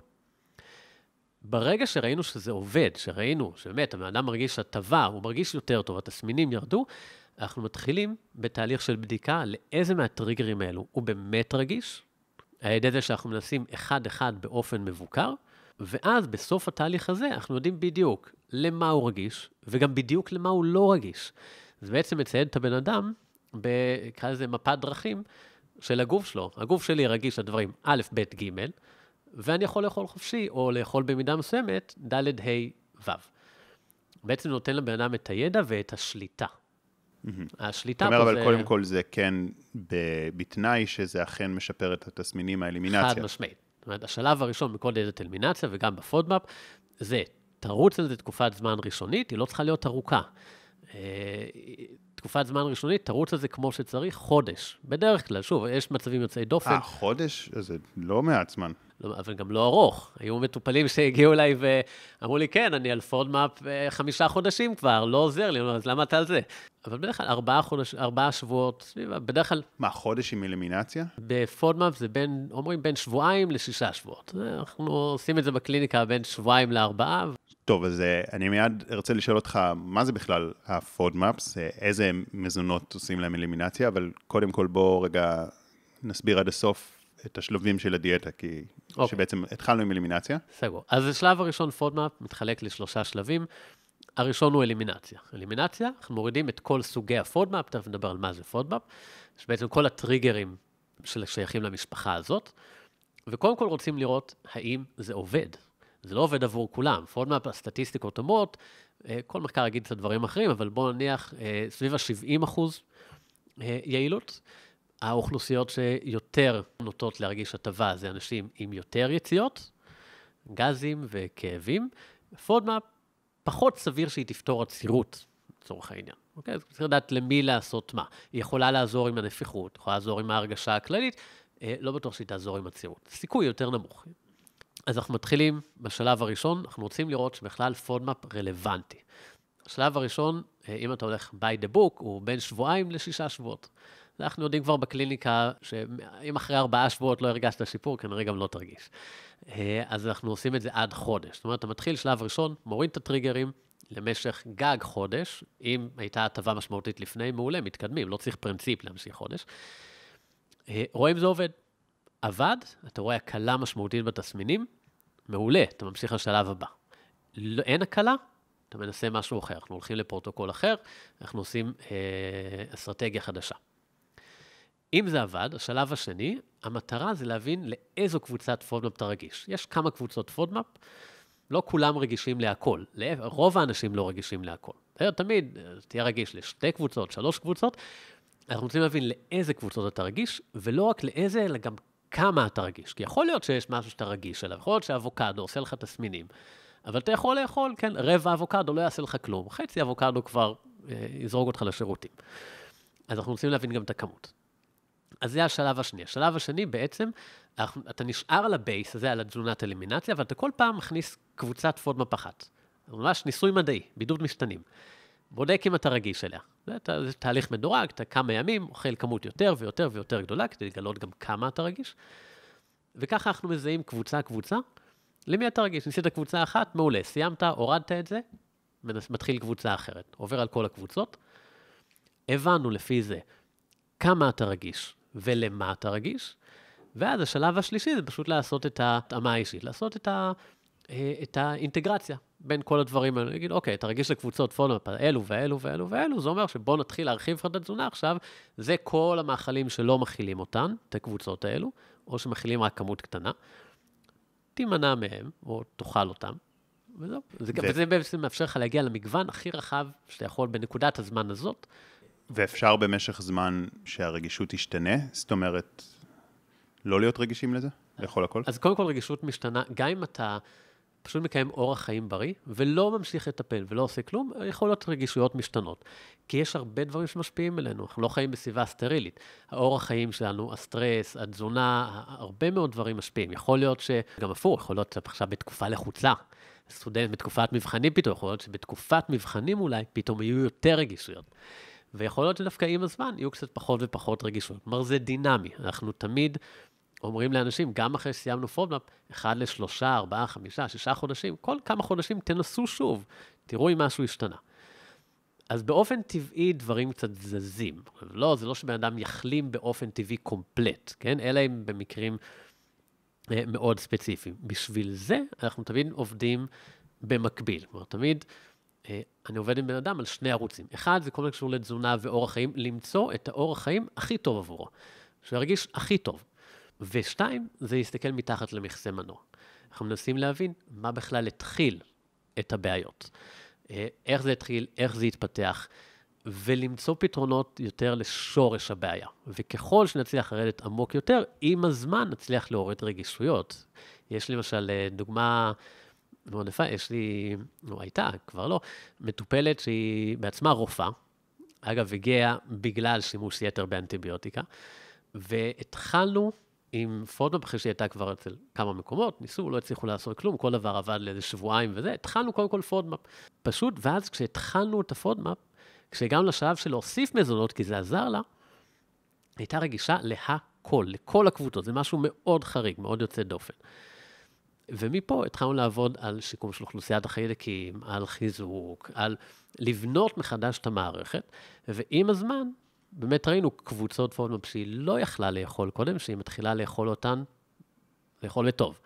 ברגע שראינו שזה עובד, שראינו שבאמת הבן אדם מרגיש הטבה, הוא מרגיש יותר טוב, התסמינים ירדו, אנחנו מתחילים בתהליך של בדיקה לאיזה מהטריגרים האלו הוא באמת רגיש, על ידי זה שאנחנו מנסים אחד-אחד באופן מבוקר, ואז בסוף התהליך הזה אנחנו יודעים בדיוק למה הוא רגיש, וגם בדיוק למה הוא לא רגיש. זה בעצם מציין את הבן אדם בכזה מפת דרכים של הגוף שלו. הגוף שלי רגיש לדברים א', ב', ג', ואני יכול לאכול חופשי, או לאכול במידה מסוימת, ד', ה', ו'. בעצם נותן לבן אדם את הידע ואת השליטה. השליטה פה זה... אבל קודם כל זה כן בתנאי שזה אכן משפר את התסמינים מהאלימינציה. חד משמעית. זאת אומרת, השלב הראשון בכל דיאטת אלמינציה וגם בפודמאפ, זה תרוץ על זה תקופת זמן ראשונית, היא לא צריכה להיות ארוכה. תקופת זמן ראשונית, תרוץ על זה כמו שצריך, חודש. בדרך כלל, שוב, יש מצבים יוצאי דופן. אה, חודש? זה לא מעט זמן. אבל גם לא ארוך. היו מטופלים שהגיעו אליי ואמרו לי, כן, אני על פודמאפ חמישה חודשים כבר, לא עוזר לי, אז למה אתה על זה? אבל בדרך כלל, ארבעה, חודש, ארבעה שבועות סביבה, בדרך כלל... מה, חודש עם אלמינציה? בפודמאפ זה בין, אומרים, בין שבועיים לשישה שבועות. אנחנו עושים את זה בקליניקה בין שבועיים לארבעה. טוב, אז אני מיד ארצה לשאול אותך, מה זה בכלל הפודמאפס? איזה מזונות עושים להם אלמינציה? אבל קודם כל בוא רגע נסביר עד הסוף את השלבים של הדיאטה, כי okay. שבעצם התחלנו עם אלמינציה. סגור. אז השלב הראשון, פודמאפ, מתחלק לשלושה שלבים. הראשון הוא אלימינציה. אלימינציה, אנחנו מורידים את כל סוגי הפודמאפ, תכף נדבר על מה זה פודמאפ, שבעצם כל הטריגרים ששייכים למשפחה הזאת, וקודם כל רוצים לראות האם זה עובד. זה לא עובד עבור כולם. פודמאפ, הסטטיסטיקות אומרות, כל מחקר יגיד את הדברים אחרים, אבל בואו נניח סביב ה-שבעים אחוז יעילות. האוכלוסיות שיותר נוטות להרגיש הטבה, זה אנשים עם יותר יציאות, גזים וכאבים. פודמאפ, פחות סביר שהיא תפתור עצירות, לצורך העניין. אוקיי? אז צריך לדעת למי לעשות מה. היא יכולה לעזור עם הנפיחות, יכולה לעזור עם ההרגשה הכללית, לא בטוח שהיא תעזור עם עצירות. סיכוי יותר נמוך. אז אנחנו מתחילים בשלב הראשון, אנחנו רוצים לראות שבכלל פודמאפ רלוונטי. השלב הראשון, אם אתה הולך by the book, הוא בין שבועיים לשישה שבועות. אנחנו יודעים כבר בקליניקה, שאם אחרי ארבעה שבועות לא הרגשת השיפור, כנראה גם לא תרגיש. אז אנחנו עושים את זה עד חודש. זאת אומרת, אתה מתחיל שלב ראשון, מוריד את הטריגרים למשך גג חודש, אם הייתה הטבה משמעותית לפני, מעולה, מתקדמים, לא צריך פרינציפ להמשיך חודש. רואים זה עובד. עבד, אתה רואה הקלה משמעותית בתסמינים, מעולה, אתה ממשיך לשלב הבא. אין הקלה, אתה מנסה משהו אחר. אנחנו הולכים לפרוטוקול אחר, אנחנו עושים אסטרטגיה חדשה. אם זה עבד, השלב השני, המטרה זה להבין לאיזו קבוצת פודמאפ אתה רגיש. יש כמה קבוצות פודמאפ, לא כולם רגישים להכל. רוב האנשים לא רגישים להכל. תמיד תהיה רגיש לשתי קבוצות, שלוש קבוצות. אנחנו רוצים להבין לאיזה קבוצות אתה רגיש, ולא רק לאיזה, אלא גם כמה אתה רגיש. כי יכול להיות שיש משהו שאתה רגיש אליו. יכול להיות שהאבוקדו עושה לך תסמינים. אבל אתה יכול לאכול, כן, רבע אבוקדו לא יעשה לך כלום. חצי אבוקדו כבר יזרוק אותך לשירותים. אז אנחנו רוצים להבין גם את הכמות. אז זה השלב השני. השלב השני בעצם, אתה נשאר על הבייס הזה, על התזונת אלימינציה, אבל אתה כל פעם מכניס קבוצת פודמאפ אחת. ממש ניסוי מדעי, בידוד משתנים. בודק אם אתה רגיש אליה. זה תהליך מדורג, אתה כמה ימים, אוכל כמות יותר ויותר ויותר גדולה, כדי לגלות גם כמה אתה רגיש. וככה אנחנו מזהים קבוצה-קבוצה. למי אתה רגיש? ניסית קבוצה אחת, מעולה. סיימת, הורדת את זה, מתחיל קבוצה אחרת. עובר על כל הקבוצות. הבנו לפי זה כמה אתה רגיש. ולמה אתה רגיש, ואז השלב השלישי זה פשוט לעשות את ההתאמה האישית, לעשות את, ה, את האינטגרציה בין כל הדברים האלה, להגיד, אוקיי, אתה רגיש לקבוצות פודמאפ, אלו ואלו ואלו ואלו, זה אומר שבוא נתחיל להרחיב את התזונה עכשיו, זה כל המאכלים שלא מכילים אותן, את הקבוצות האלו, או שמכילים רק כמות קטנה, תימנע מהם, או תאכל אותם, וזהו. זה, ו... וזה בעצם מאפשר לך להגיע למגוון הכי רחב שאתה יכול בנקודת הזמן הזאת, ואפשר במשך זמן שהרגישות תשתנה? זאת אומרת, לא להיות רגישים לזה? לאכול הכל? אז קודם כל רגישות משתנה, גם אם אתה פשוט מקיים אורח חיים בריא, ולא ממשיך לטפל, ולא עושה כלום, יכול להיות רגישויות משתנות. כי יש הרבה דברים שמשפיעים אלינו, אנחנו לא חיים בסביבה סטרילית. האורח חיים שלנו, הסטרס, התזונה, הרבה מאוד דברים משפיעים. יכול להיות שגם אפור, יכול להיות עכשיו בתקופה לחוצה, סטודנט בתקופת מבחנים פתאום, יכול להיות שבתקופת מבחנים אולי פתאום יהיו יותר רגישויות. ויכול להיות שדווקא עם הזמן יהיו קצת פחות ופחות רגישויות. כלומר, זה דינמי. אנחנו תמיד אומרים לאנשים, גם אחרי שסיימנו פודמאפ, אחד לשלושה, ארבעה, חמישה, שישה חודשים, כל כמה חודשים תנסו שוב, תראו אם משהו השתנה. אז באופן טבעי דברים קצת זזים. לא, זה לא שבן אדם יחלים באופן טבעי קומפלט, כן? אלא אם במקרים אה, מאוד ספציפיים. בשביל זה אנחנו תמיד עובדים במקביל. כלומר, תמיד אה, אני עובד עם בן אדם על שני ערוצים. אחד, זה כל מיני קשור לתזונה ואורח חיים, למצוא את האורח חיים הכי טוב עבורו, שירגיש הכי טוב. ושתיים, זה להסתכל מתחת למכסה מנוע. אנחנו מנסים להבין מה בכלל התחיל את הבעיות. איך זה התחיל, איך זה התפתח, ולמצוא פתרונות יותר לשורש הבעיה. וככל שנצליח לרדת עמוק יותר, עם הזמן נצליח להוריד רגישויות. יש לי למשל דוגמה מאוד יפה, יש לי, או הייתה, כבר לא, מטופלת שהיא בעצמה רופאה, אגב, הגיעה בגלל שימוש יתר באנטיביוטיקה, והתחלנו עם פודמאפ, אחרי שהיא הייתה כבר אצל כמה מקומות, ניסו, לא הצליחו לעשות כלום, כל דבר עבד לאיזה שבועיים וזה, התחלנו קודם כל פודמאפ. פשוט, ואז כשהתחלנו את הפודמאפ, כשהגענו לשלב של להוסיף מזונות, כי זה עזר לה, הייתה רגישה להכל, לכל הקבוצות, זה משהו מאוד חריג, מאוד יוצא דופן. ומפה התחלנו לעבוד על שיקום של אוכלוסיית החיידקים, על חיזוק, על לבנות מחדש את המערכת, ועם הזמן, באמת ראינו קבוצות פודמאפ שהיא לא יכלה לאכול קודם, שהיא מתחילה לאכול אותן, לאכול וטוב.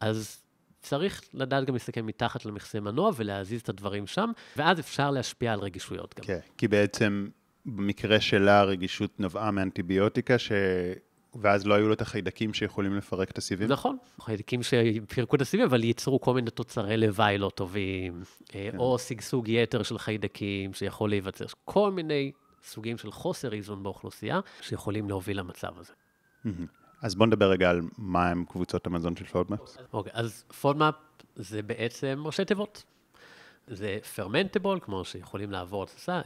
אז צריך לדעת גם להסתכל מתחת למכסה מנוע, ולהזיז את הדברים שם, ואז אפשר להשפיע על רגישויות גם. כן, כי בעצם במקרה שלה הרגישות נובעה מאנטיביוטיקה, ש... ואז לא היו לו את החיידקים שיכולים לפרק את הסיבים. נכון, חיידקים שפרקו את הסיבים, אבל ייצרו כל מיני תוצרי לוואי לא טובים, כן. או סגסוג יתר של חיידקים שיכול להיווצר, כל מיני סוגים של חוסר איזון באוכלוסייה, שיכולים להוביל למצב הזה. אז בואו נדבר רגע על מה הם קבוצות המזון של פודמאפ. אוקיי, אז פודמאפ זה בעצם ראשי תיבות. זה פרמנטבול, כמו שיכולים לעבור תססה,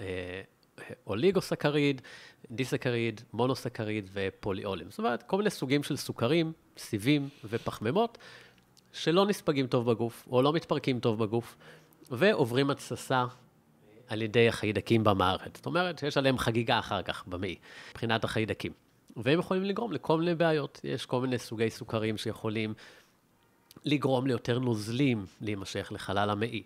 אוליגוסקריד, דיסקריד, מונוסקריד ופוליאולים. זאת אומרת, כל מיני סוגים של סוכרים, סיבים ופחממות, שלא נספגים טוב בגוף, או לא מתפרקים טוב בגוף, ועוברים התססה, על ידי החיידקים במערכת. זאת אומרת שיש עליהם חגיגה אחר כך במעי, מבחינת החיידקים. והם יכולים לגרום לכל מיני בעיות. יש כל מיני סוגי סוכרים שיכולים לגרום ליותר נוזלים להימשך לחלל המעי,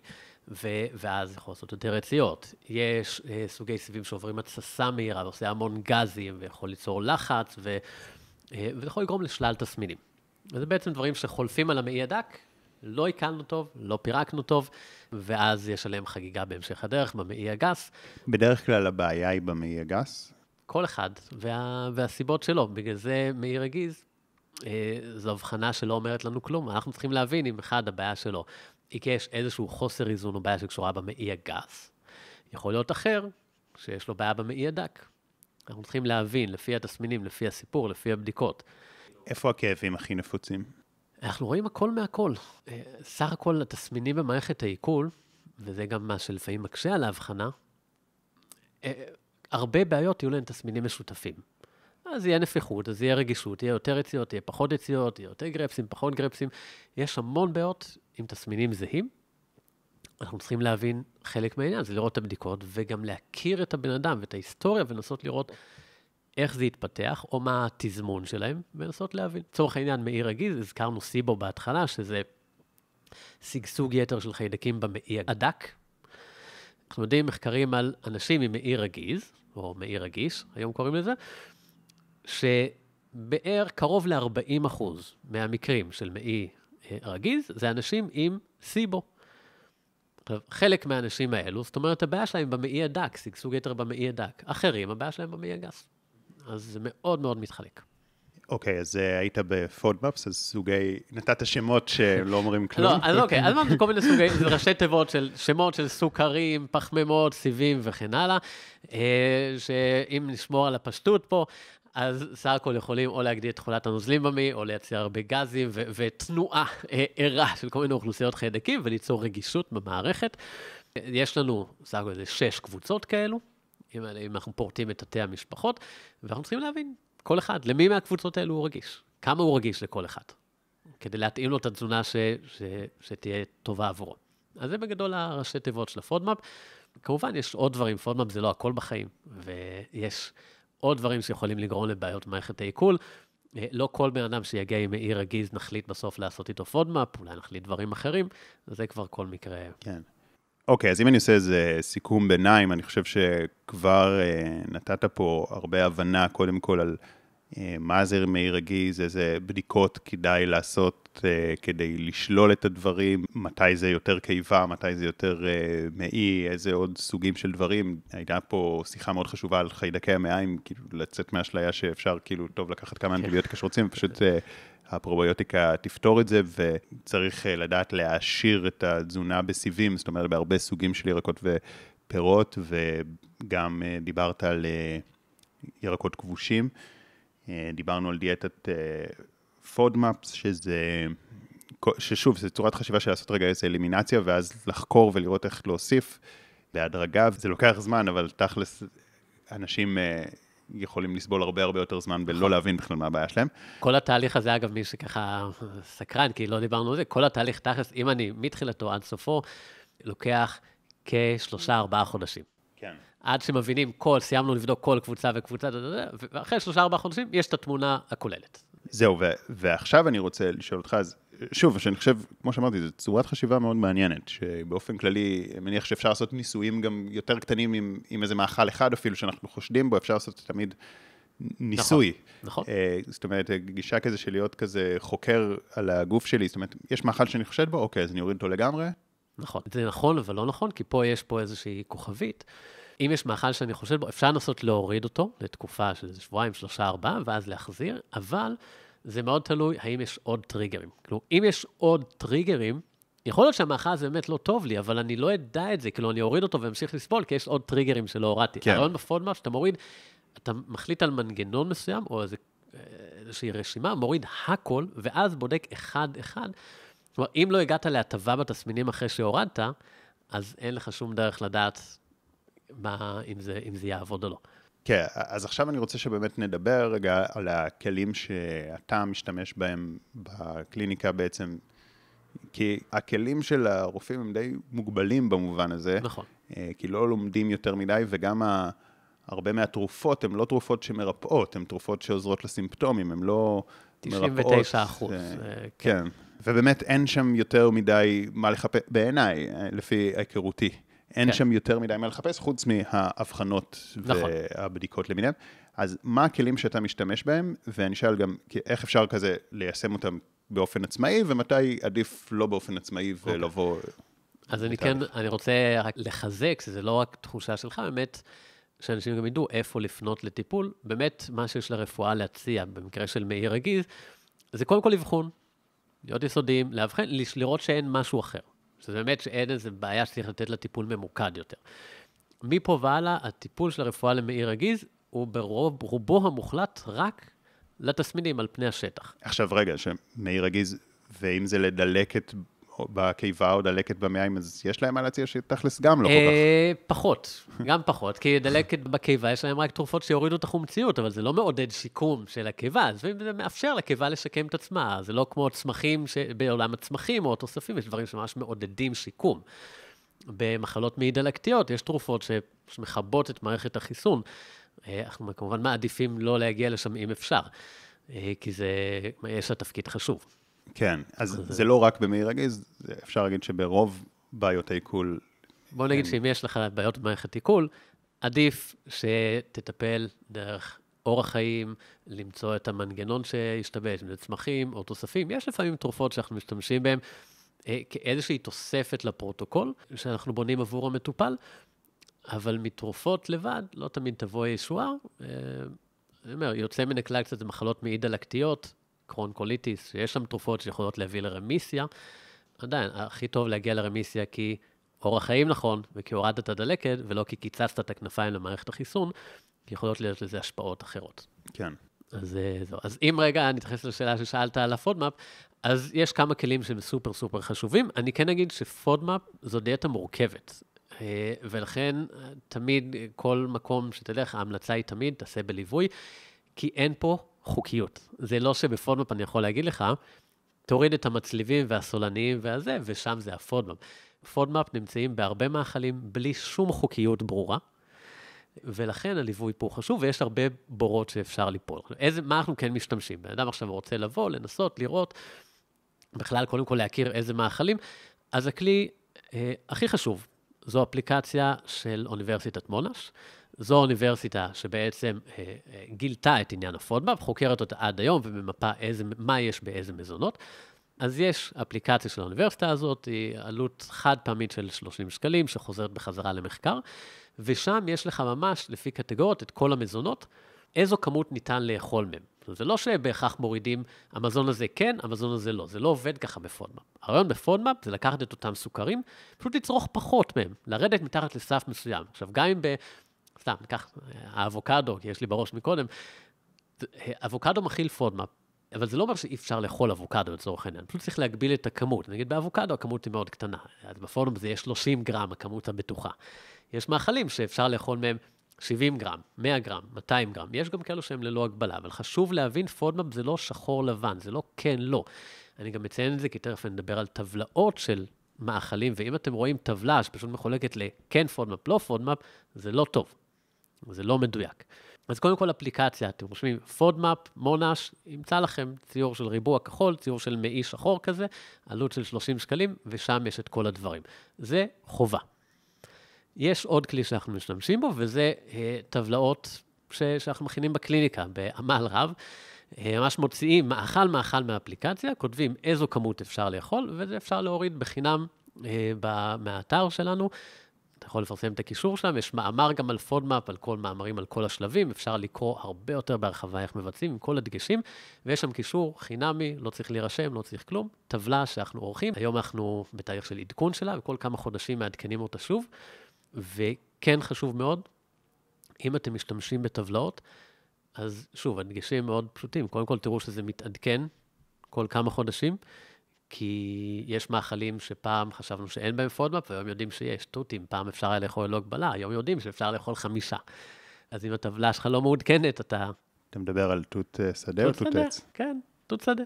ו- ואז יכול לעשות יותר רציות. יש אה, סוגי סיבים שעוברים התססה מהירה, ועושה המון גזים, ויכול ליצור לחץ, ו- אה, ויכול לגרום לשלל תסמינים. וזה בעצם דברים שחולפים על המעי הדק, לא הקלנו טוב, לא פירקנו טוב, ואז יש עליהם חגיגה בהמשך הדרך, במעי הגס. בדרך כלל הבעיה היא במעי הגס? כל אחד, וה, והסיבות שלו. בגלל זה מאיר רגיז, אה, זו הבחנה שלא אומרת לנו כלום. אנחנו צריכים להבין אם אחד הבעיה שלו, היא כי יש איזשהו חוסר איזון או בעיה שקשורה במעי הגס. יכול להיות אחר, שיש לו בעיה במעי הדק. אנחנו צריכים להבין, לפי התסמינים, לפי הסיפור, לפי הבדיקות. איפה הכאבים הכי נפוצים? אנחנו רואים הכל מהכל. סך הכל התסמינים במערכת העיכול, וזה גם מה שלפעמים מקשה על ההבחנה, הרבה בעיות יהיו להן תסמינים משותפים. אז יהיה נפיחות, אז יהיה רגישות, יהיה יותר רציות, יהיה פחות רציות, יהיה יותר גרפסים, פחות גרפסים. יש המון בעיות עם תסמינים זהים. אנחנו צריכים להבין חלק מהעניין, זה לראות את הבדיקות, וגם להכיר את הבן אדם ואת ההיסטוריה, ולנסות לראות איך זה יתפתח, או מה התזמון שלהם, ולנסות להבין. צורך העניין, מאיר רגיז, הזכרנו סיבו בהתחלה, שזה סגסוג יתר של חיידקים במעי הדק. אנחנו יודעים מחקרים על אנשים עם מאיר רגיז, או מאיר רגיש, היום קוראים לזה, שבער קרוב ל-ארבעים אחוז מהמקרים של מאי רגיז, זה אנשים עם סיבו. חלק מהאנשים האלו, זאת אומרת, הבעיה שלהם במעי הדק, סגסוג יתר במעי הדק. אחרים, הבעיה שלהם במעי הגס. אז זה מאוד מאוד מתחלק. אוקיי, אז היית בפודמאפס, אז סוגי, נתת שמות שלא אומרים כלום. לא, אז אוקיי, אז מה זה כל מיני סוגי, זה ראשי תיבות של שמות של סוכרים, פחמימות, סיבים וכן הלאה, שאם נשמור על הפשטות פה, אז סך הכל יכולים או להגדיל את תכולת הנוזלים במעי, או לייצר הרבה גזים ו- ותנועה ערה של כל מיני אוכלוסיות חיידקים, וליצור רגישות במערכת. יש לנו סך הכל איזה שש קבוצות כאלו, אם, אם אנחנו פורטים את תתי המשפחות, ואנחנו צריכים להבין כל אחד, למי מהקבוצות האלו הוא רגיש, כמה הוא רגיש לכל אחד, כדי להתאים לו את התזונה ש- ש- שתהיה טובה עבורו. אז זה בגדול הראשי תיבות של הפודמאפ. כמובן יש עוד דברים, פודמאפ זה לא הכל בחיים, ויש עוד דברים שיכולים לגרום לבעיות מערכת העיכול. לא כל בן אדם שיגיע עם מאיר רגיז נחליט בסוף לעשות איתו פודמאפ, אולי נחליט דברים אחרים, זה כבר כל מקרה. כן. אוקיי, אז אם אני עושה איזה סיכום ביניים, אני חושב שכבר נתת פה הרבה הבנה, קודם כל על מה זה מאיר רגיז, איזה בדיקות כדאי לעשות כדי לשלול את הדברים, מתי זה יותר קיבה, מתי זה יותר מאי, איזה עוד סוגים של דברים. הייתה פה שיחה מאוד חשובה על חיידקי המעיים, כאילו לצאת מהשליה שאפשר, כאילו, טוב, לקחת כמה אנטיביוטיקה שרוצים, פשוט הפרוביוטיקה תפתור את זה, וצריך לדעת להעשיר את התזונה בסיבים, זאת אומרת, בהרבה סוגים של ירקות ופירות, וגם דיברת על ירקות כבושים. דיברנו על דיאטת פודמאפס, שזה, ששוב, זה צורת חשיבה של לעשות רגע איזה אלימינציה, ואז לחקור ולראות איך להוסיף בהדרגה. זה לוקח זמן, אבל תכלס, אנשים יכולים לסבול הרבה הרבה יותר זמן, ולא להבין בכלל מה הבעיה שלהם. כל התהליך הזה, אגב, מי שככה סקרן, כי לא דיברנו על זה, כל התהליך תכלס, אם אני מתחילתו עד סופו, לוקח כשלושה, ארבעה חודשים. כן. עד שמבינים כל, סיימנו לבדוק כל קבוצה וקבוצה, ואחרי שלושה ארבעה חודשים יש את התמונה הכוללת. זהו, ו- ועכשיו אני רוצה לשאול אותך, אז שוב, שאני חושב, כמו שאמרתי, זו צורת חשיבה מאוד מעניינת, שבאופן כללי, מניח שאפשר לעשות ניסויים גם יותר קטנים עם, עם איזה מאכל אחד אפילו, שאנחנו חושדים בו, אפשר לעשות תמיד ניסוי. נכון, נכון. זאת אומרת, גישה כזה של להיות כזה חוקר על הגוף שלי, זאת אומרת, יש מאכל שאני חושד בו, אוקיי, אז אני אוריד אותו לגמרי. נכון, זה נכון, אבל לא נכון, כי פה יש פה איזושהי כוכבית. אם יש מאכל שאני חושב בו, אפשר לנסות להוריד אותו לתקופה של שבועיים, שלושה, ארבעה, ואז להחזיר, אבל זה מאוד תלוי האם יש עוד טריגרים. כאילו, אם יש עוד טריגרים, יכול להיות שהמאכל הזה באמת לא טוב לי, אבל אני לא אדע את זה, כאילו, אני אוריד אותו ואמשיך לסבול, כי יש עוד טריגרים שלא הורדתי. כן. הרעיון בפודמאפס, שאתה מוריד, אתה מחליט על מנגנון מסוים, או איזושהי רשימה, מוריד הכל, ואז בודק אחד-אחד. זאת אומרת, אם לא הגעת להטבה בתסמינים אחרי שהורדת, אז אין לך שום דרך לדעת מה, אם זה, אם זה יעבוד או לא. כן, אז עכשיו אני רוצה שבאמת נדבר רגע על הכלים שאתה משתמש בהם בקליניקה בעצם, כי הכלים של הרופאים הם די מוגבלים במובן הזה. נכון. כי לא לומדים יותר מדי, וגם ה... הרבה מהתרופות הן לא תרופות שמרפאות, הן תרופות שעוזרות לסימפטומים, הן לא מרפאות. תשעים ותשע אחוז. כן. ובאמת אין שם יותר מדי מה לחפש, בעיניי, לפי היכרותי. אין כן. שם יותר מדי מה לחפש, חוץ מההבחנות נכון. והבדיקות למיניהם. אז מה הכלים שאתה משתמש בהם, ואני שאל גם איך אפשר כזה ליישם אותם באופן עצמאי, ומתי עדיף לא באופן עצמאי ולבוא... אוקיי. אז אני כן, אני רוצה רק לחזק, שזה לא רק תחושה שלך, באמת, שאנשים גם ידעו איפה לפנות לטיפול, באמת מה שיש לרפואה להציע, במקרה של מאיר רגיז, זה קודם כל אבחון, להיות יסודיים, להבחן, לראות שאין משהו אחר. שזה באמת שאין איזה בעיה שצריך לתת לטיפול ממוקד יותר. מפה ועלה, הטיפול של הרפואה למאיר רגיז, הוא ברוב, רובו המוחלט רק לתסמינים על פני השטח. עכשיו רגע, שמאיר רגיז, ואם זה לדלקת בקיבה או דלקת במעיים, אז יש להם מה להציע שתכלס גם לא כל כך. פחות, גם פחות, כי דלקת בקיבה, יש להם רק תרופות שיורידו את החומציות, אבל זה לא מעודד שיקום של הקיבה, זה מאפשר לקיבה לשקם את עצמה, זה לא כמו צמחים, בעולם הצמחים או תוספים, יש דברים שממש מעודדים שיקום. במחלות מעי דלקתיות, יש תרופות שמחבות את מערכת החיסון, אנחנו כמובן מעדיפים לא להגיע לשם אם אפשר, כי זה, יש לה תפקיד חשוב. כן, אז זה לא רק במאיר רגיז, אפשר להגיד שברוב בעיות העיכול... בוא נגיד שאם יש לך בעיות במערכת עיכול, עדיף שתטפל דרך אורח חיים, למצוא את המנגנון שישתבש, אם זה צמחים או תוספים, יש לפעמים תרופות שאנחנו משתמשים בהן כאיזושהי תוספת לפרוטוקול, שאנחנו בונים עבור המטופל, אבל מתרופות לבד לא תמיד תבוא ישועה, אני אומר, יוצא מן הכלל קצת מחלות מעי דלקתיות, קרון קוליטיס, שיש שם תרופות שיכולות להביא לרמיסיה, עדיין, הכי טוב להגיע לרמיסיה כי אורח חיים נכון, וכי הורדת את הדלקת, ולא כי קיצצת את הכנפיים למערכת החיסון, יכולות להיות לזה השפעות אחרות. כן. אז, אז אם רגע נתייחס לשאלה ששאלת על הפודמאפ, אז יש כמה כלים שהם סופר סופר חשובים. אני כן אגיד שפודמאפ זו דיאטה מורכבת, ולכן תמיד כל מקום שתלך, ההמלצה היא תמיד, תעשה בליווי, כי אין פה חוקיות. זה לא שבפודמאפ אני יכול להגיד לך, תוריד את המצליבים והסולניים והזה, ושם זה הפודמאפ. פודמאפ נמצאים בהרבה מאכלים בלי שום חוקיות ברורה, ולכן הליווי פה חשוב, ויש הרבה בורות שאפשר ליפול. איזה, מה אנחנו כן משתמשים? בן אדם עכשיו רוצה לבוא, לנסות, לראות, בכלל קודם כל להכיר איזה מאכלים, אז הכלי אה, הכי חשוב, זו אפליקציה של אוניברסיטת מונש, זו אוניברסיטה שבעצם אה, אה, גילתה את עניין הפודמאפ, חוקרת אותה עד היום וממפה איזה, מה יש באיזה מזונות, אז יש אפליקציה של האוניברסיטה הזאת, היא עלות חד פעמית של שלושים שקלים, שחוזרת בחזרה למחקר, ושם יש לך ממש, לפי קטגוריות, את כל המזונות, איזו כמות ניתן לאכול מהם. זה לא שבהכרח מורידים, המזון הזה כן, המזון הזה לא. זה לא עובד ככה בפודמאפ. הרעיון בפודמאפ זה לקחת את אותם סוכרים, פשוט לצרוך פחות מהם, לרדת מתחת לסף מסוים. עכשיו, גם אם ב... סתם, ניקח האבוקדו, כי יש לי בראש מקודם, אבוקדו מכיל פודמאפ, אבל זה לא אומר שאי אפשר לאכול אבוקדו לצורך העניין, פשוט צריך להגביל את הכמות. נגיד, באבוקדו הכמות היא מאוד קטנה, אז בפודמאפ זה יהיה שלושים גרם, הכמות הבטוחה. יש מאכלים שאפשר לאכול מהם שבעים גרם, מאה גרם, מאתיים גרם, יש גם כאלו שהם ללא הגבלה, אבל חשוב להבין, פודמאפ זה לא שחור לבן, זה לא כן, לא. אני גם מציין את זה, כי תכף נדבר על טבלאות של מאכלים, ואם אתם רואים טבלה שפשוט מחולקת לכן פודמאפ, לא פודמאפ, זה לא טוב, זה לא מדויק. אז קודם כל אפליקציה, אתם רושמים פודמאפ, מונש, ימצא לכם ציור של ריבוע כחול, ציור של מאי שחור כזה, עלות של שלושים שקלים, ושם יש את כל הדברים. זה חובה. יש עוד כלי שאנחנו משתמשים בו, וזה אה, טבלאות ש- שאנחנו מכינים בקליניקה, בעמל רב, אה, ממש מוציאים מאכל מאכל מהאפליקציה, כותבים איזו כמות אפשר לאכול, וזה אפשר להוריד בחינם אה, ב- מהאתר שלנו, אתה יכול לפרסם את הקישור שם, יש מאמר גם על פודמאפ, על כל מאמרים, על כל השלבים, אפשר לקרוא הרבה יותר בהרחבה איך מבצעים, עם כל הדגשים, ויש שם קישור חינמי, לא צריך להירשם, לא צריך כלום, טבלה שאנחנו עורכים, היום אנחנו בתאריך של עדכון שלה, וכל כמה חודשים מעדכנים אותה שוב, וכן חשוב מאוד, אם אתם משתמשים בטבלאות, אז שוב, הדגשים מאוד פשוטים, קודם כל תראו שזה מתעדכן כל כמה חודשים, כי יש מאכלים שפעם חשבנו שאין בהם פודמאפ, והיום יודעים שיש טוטים, פעם אפשר היה לאכול לא הגבלה, היום יודעים שאפשר לאכול חמישה. אז אם הטבלה שלך לא מעודכנת, אתה... אתה מדבר על טוט שדה או טוט עץ? כן, טוט שדה.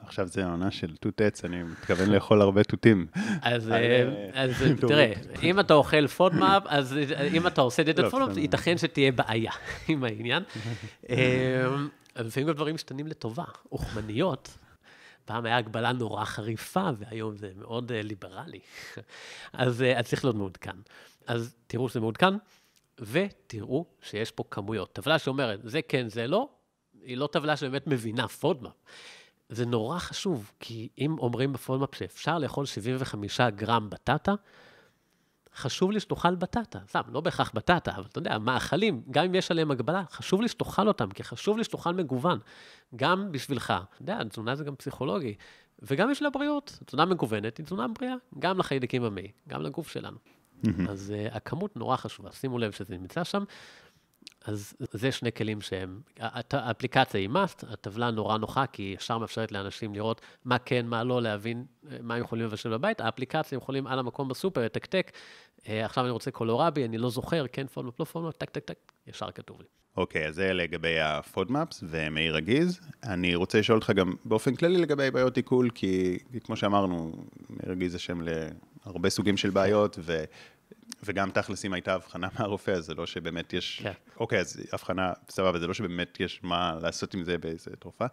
עכשיו זה העונה של טוט עץ, אני מתכוון לאכול הרבה טוטים. אז תראה, אם אתה אוכל פודמאפ, אז אם אתה עושה דיאטת פודמאפ, ייתכן שתהיה בעיה עם העניין. לפעמים הדברים משתנים לטובה, אוכמניות, פעם היה הגבלה נורא חריפה, והיום זה מאוד ליברלי. אז צריך להיות מעודכן. אז תראו שזה מעודכן, ותראו שיש פה כמויות. טבלה שאומרת, זה כן, זה לא, היא לא טבלה שבאמת מבינה פודמאפ. זה נורא חשוב, כי אם אומרים בפודמאפ שאפשר לאכול שבעים וחמישה גרם בטטה, חשוב לי שתאכל בטטה. סתם, לא בהכרח בטטה, אבל אתה יודע, מאכלים, גם אם יש עליהם הגבלה, חשוב לי שתאכל אותם, כי חשוב לי שתאכל מגוון. גם בשבילך, אתה יודע, התזונה זה גם פסיכולוגי, וגם בשביל הבריאות. התזונה מגוונת היא תזונה בריאה, גם לחיידקים במעי, גם לגוף שלנו. אז uh, הכמות נורא חשובה, שימו לב שזה נמצא שם. אז זה שני כלים שהם, האפליקציה היא must, הטבלה נורא נוחה, כי היא ישר מאפשרת לאנשים לראות מה כן, מה לא, להבין מה הם יכולים לבשל בבית, האפליקציה הם יכולים על המקום בסופר, תק-תק, עכשיו אני רוצה קולורבי, אני לא זוכר, כן פודמאפ, לא פודמאפ, תק-תק-תק, ישר כתוב לי. אוקיי, אז זה לגבי הפודמאפס ומאיר רגיז, אני רוצה לשאול אותך גם באופן כללי לגבי בעיות עיכול, כי כמו שאמרנו, מאיר רגיז זה שם להרבה סוגים של בעיות, ו... וגם תכלסים הייתה הבחנה מהרופא, אז זה לא שבאמת יש... כן. אוקיי, אז הבחנה, סבבה, זה לא שבאמת יש מה לעשות עם זה באיזו תרופה.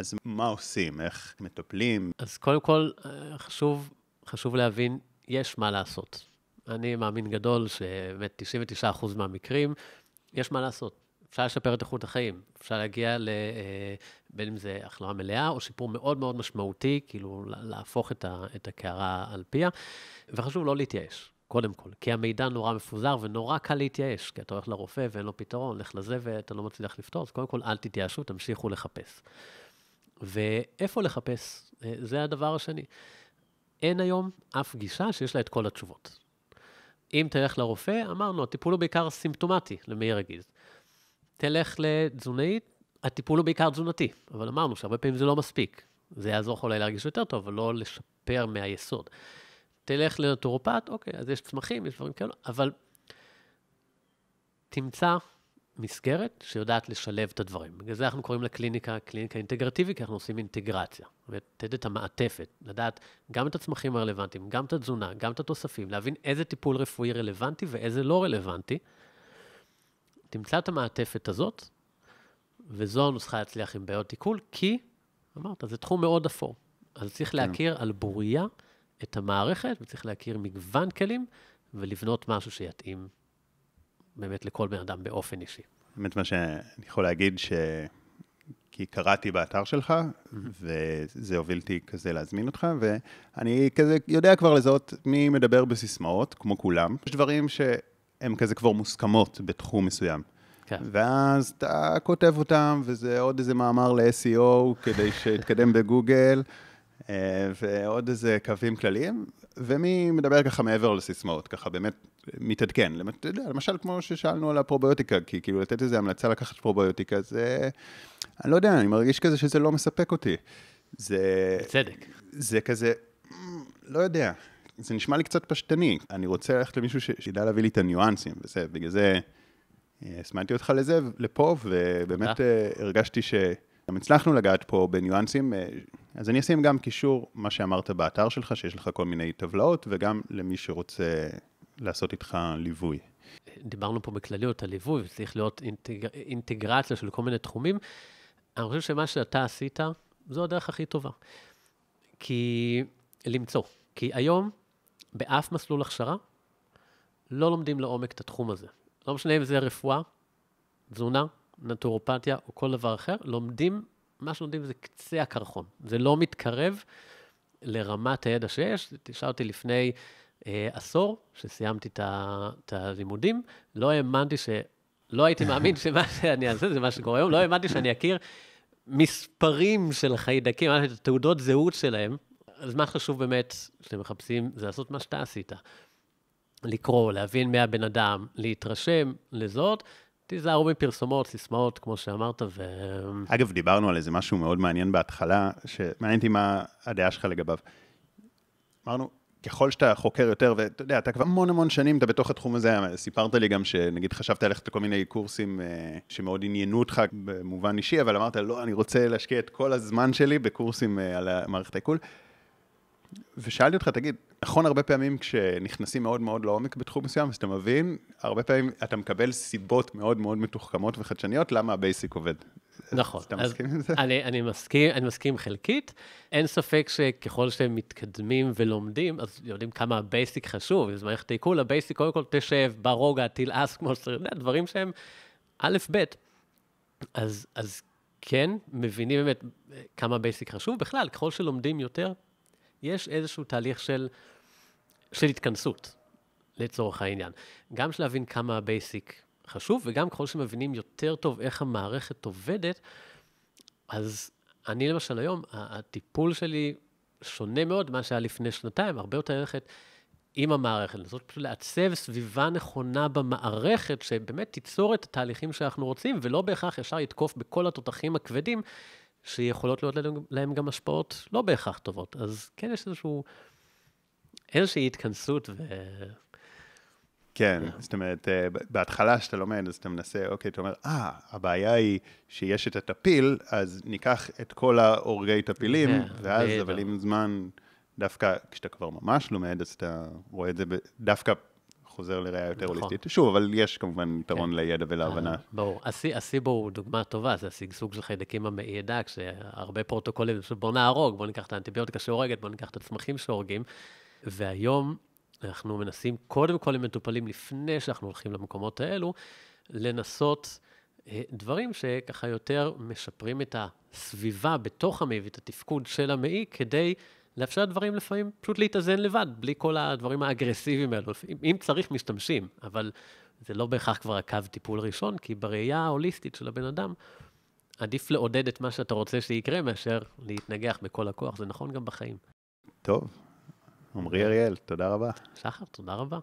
אז מה עושים? איך מטפלים? אז קודם כל, חשוב, חשוב להבין, יש מה לעשות. אני מאמין גדול שבאמת תשעים ותשעה אחוז מהמקרים, יש מה לעשות. אפשר לשפר את איכות החיים, אפשר להגיע ל... בין אם זה החלמה מלאה, או שיפור מאוד מאוד משמעותי, כאילו להפוך את, ה... את הקערה על פיה, וחשוב לא להתייאש. קודם כל, כי המידע נורא מפוזר ונורא קל להתייאש, כי אתה הולך לרופא ואין לו פתרון, לך לזה ואתה לא מצליח לפתור, אז קודם כל אל תתייאשו, תמשיכו לחפש. ואיפה לחפש? זה הדבר השני. אין היום אף גישה שיש לה את כל התשובות. אם תלך לרופא, אמרנו, הטיפול הוא בעיקר סימפטומטי למאיר רגיז. תלך לתזונאית, הטיפול הוא בעיקר תזונתי, אבל אמרנו שהרבה פעמים זה לא מספיק. זה יעזור אולי להרגיש יותר טוב, אבל לא לשפר מהיסוד. תלך לנטורופט, אוקיי, אז יש צמחים, יש דברים כאלה, אבל תמצא מסגרת שיודעת לשלב את הדברים. בגלל זה אנחנו קוראים לקליניקה, קליניקה אינטגרטיבית, כי אנחנו עושים אינטגרציה. לתת את המעטפת, לדעת גם את הצמחים הרלוונטיים, גם את התזונה, גם את התוספים, להבין איזה טיפול רפואי רלוונטי ואיזה לא רלוונטי. תמצא את המעטפת הזאת, וזו הנוסחה להצליח עם בעיות תיקול, כי, אמרת, זה תחום מאוד אפור. אז צריך להכיר על בוריה את המערכת, וצריך להכיר מגוון כלים, ולבנות משהו שיתאים באמת לכל בן אדם באופן אישי. באמת מה שאני יכול להגיד, ש... כי קראתי באתר שלך, וזה הובילתי כזה להזמין אותך, ואני כזה יודע כבר לזהות מי מדבר בסיסמאות, כמו כולם. יש דברים שהם כזה כבר מוסכמות בתחום מסוים. כן. ואז אתה כותב אותם, וזה עוד איזה מאמר ל-אס אי או, כדי שיתקדם בגוגל, ועוד איזה קווים כלליים, ומי מדבר ככה מעבר לסיסמאות, ככה באמת מתעדכן. למשל, כמו ששאלנו על הפרוביוטיקה, כי כאילו לתת איזה המלצה לקחת פרוביוטיקה, זה, אני לא יודע, אני מרגיש כזה שזה לא מספק אותי. זה... בצדק. זה כזה, לא יודע, זה נשמע לי קצת פשטני. אני רוצה ללכת למישהו שידע להביא לי את הניואנסים, וזה, בגלל זה, הסמנתי אותך לזה, לפה, ובאמת הרגשתי ש... גם הצלחנו לגעת פה בניואנסים, אז אני אשים גם קישור מה שאמרת באתר שלך, שיש לך כל מיני טבלאות, וגם למי שרוצה לעשות איתך ליווי. דיברנו פה בכלליות על ליווי, וצריך להיות אינטגר... אינטגרציה של כל מיני תחומים. אני חושב שמה שאתה עשית, זו הדרך הכי טובה. כי למצוא. כי היום, באף מסלול הכשרה, לא לומדים לעומק את התחום הזה. לא משנה אם זה רפואה, תזונה, נטורופתיה או כל דבר אחר, לומדים, מה שלומדים זה קצה הקרחון. זה לא מתקרב לרמת הידע שיש. תשאל אותי לפני אה, עשור, שסיימתי את הלימודים, לא האמנתי ש... לא הייתי מאמין שמה שאני אעשה, זה מה שקורה היום, לא האמנתי שאני אכיר מספרים של חיידקים, תעודות זהות שלהם. אז מה חשוב באמת שאתם מחפשים, זה לעשות מה שאתה עשית. לקרוא, להבין מהבן אדם, להתרשם לזאת, תיזהרו מפרסומות, סיסמאות, כמו שאמרת, ו... אגב, דיברנו על איזה משהו מאוד מעניין בהתחלה, שמעניינתי מה הדעה שלך לגביו. אמרנו, ככל שאתה חוקר יותר, ואתה יודע, אתה כבר המון המון שנים, אתה בתוך התחום הזה, סיפרת לי גם שנגיד חשבת ללכת לכל מיני קורסים שמאוד עניינו אותך במובן אישי, אבל אמרת, לא, אני רוצה להשקיע את כל הזמן שלי בקורסים על מערכת העיכול. ושאלתי אותך, תגיד, נכון הרבה פעמים כשנכנסים מאוד מאוד לעומק בתחום מסוים, אז אתה מבין, הרבה פעמים אתה מקבל סיבות מאוד מאוד מתוחכמות וחדשניות, למה הבייסיק עובד? נכון. אז אתה מסכים עם זה? אני, אני מסכים, אני מסכים חלקית. אין ספק שככל שהם מתקדמים ולומדים, אז יודעים כמה הבייסיק חשוב. אז מערכת העיכול, הבייסיק קודם כל תשב, ברוגע, תלעס כמו שצריך, דברים שהם א' ב'. אז, אז כן, מבינים באמת כמה הבייסיק חשוב. בכלל, ככל שלומדים יותר, יש איזשהו תהליך של, של התכנסות, לצורך העניין. גם של להבין כמה הבייסיק חשוב, וגם ככל שמבינים יותר טוב איך המערכת עובדת, אז אני למשל היום, הטיפול שלי שונה מאוד מה שהיה לפני שנתיים, הרבה יותר הלכת עם המערכת, לנסות פשוט לעצב סביבה נכונה במערכת, שבאמת תיצור את התהליכים שאנחנו רוצים, ולא בהכרח ישר יתקוף בכל התותחים הכבדים, שיכולות להיות להם גם השפעות לא בהכרח טובות. אז כן, יש איזשהו, איזושהי התכנסות. ו... כן, yeah. זאת אומרת, בהתחלה שאתה לומד, אז אתה מנסה, אוקיי, אתה אומר, אה, ah, הבעיה היא שיש את הטפיל, אז ניקח את כל האורגי טפילים, yeah, ואז, yeah, אבל yeah. עם זמן, דווקא כשאתה כבר ממש לומד, אז אתה רואה את זה, דווקא חוזר לראייה יותר הוליסטית. שוב, אבל יש כמובן יתרון לידע ולהבנה. ברור. הסיבו הוא דוגמה טובה, זה הסגסוג של חיידקים המעי ידע, כשהרבה פרוטוקולים, בוא נהרוג, בוא ניקח את האנטיביוטיקה שהורגת, בוא ניקח את הצמחים שהורגים, והיום אנחנו מנסים, קודם כל עם מטופלים, לפני שאנחנו הולכים למקומות האלו, לנסות דברים שככה יותר משפרים את הסביבה בתוך המעי, ואת התפקוד של המעי, כדי... לאפשר הדברים לפעמים פשוט להתאזן לבד, בלי כל הדברים האגרסיביים האלו. אם, אם צריך, משתמשים, אבל זה לא בהכרח כבר הקו טיפול ראשון, כי בראייה ההוליסטית של הבן אדם, עדיף לעודד את מה שאתה רוצה שיקרה, מאשר להתנגח בכל הכוח. זה נכון גם בחיים. טוב. עומרי אריאל, תודה רבה. שחר, תודה רבה.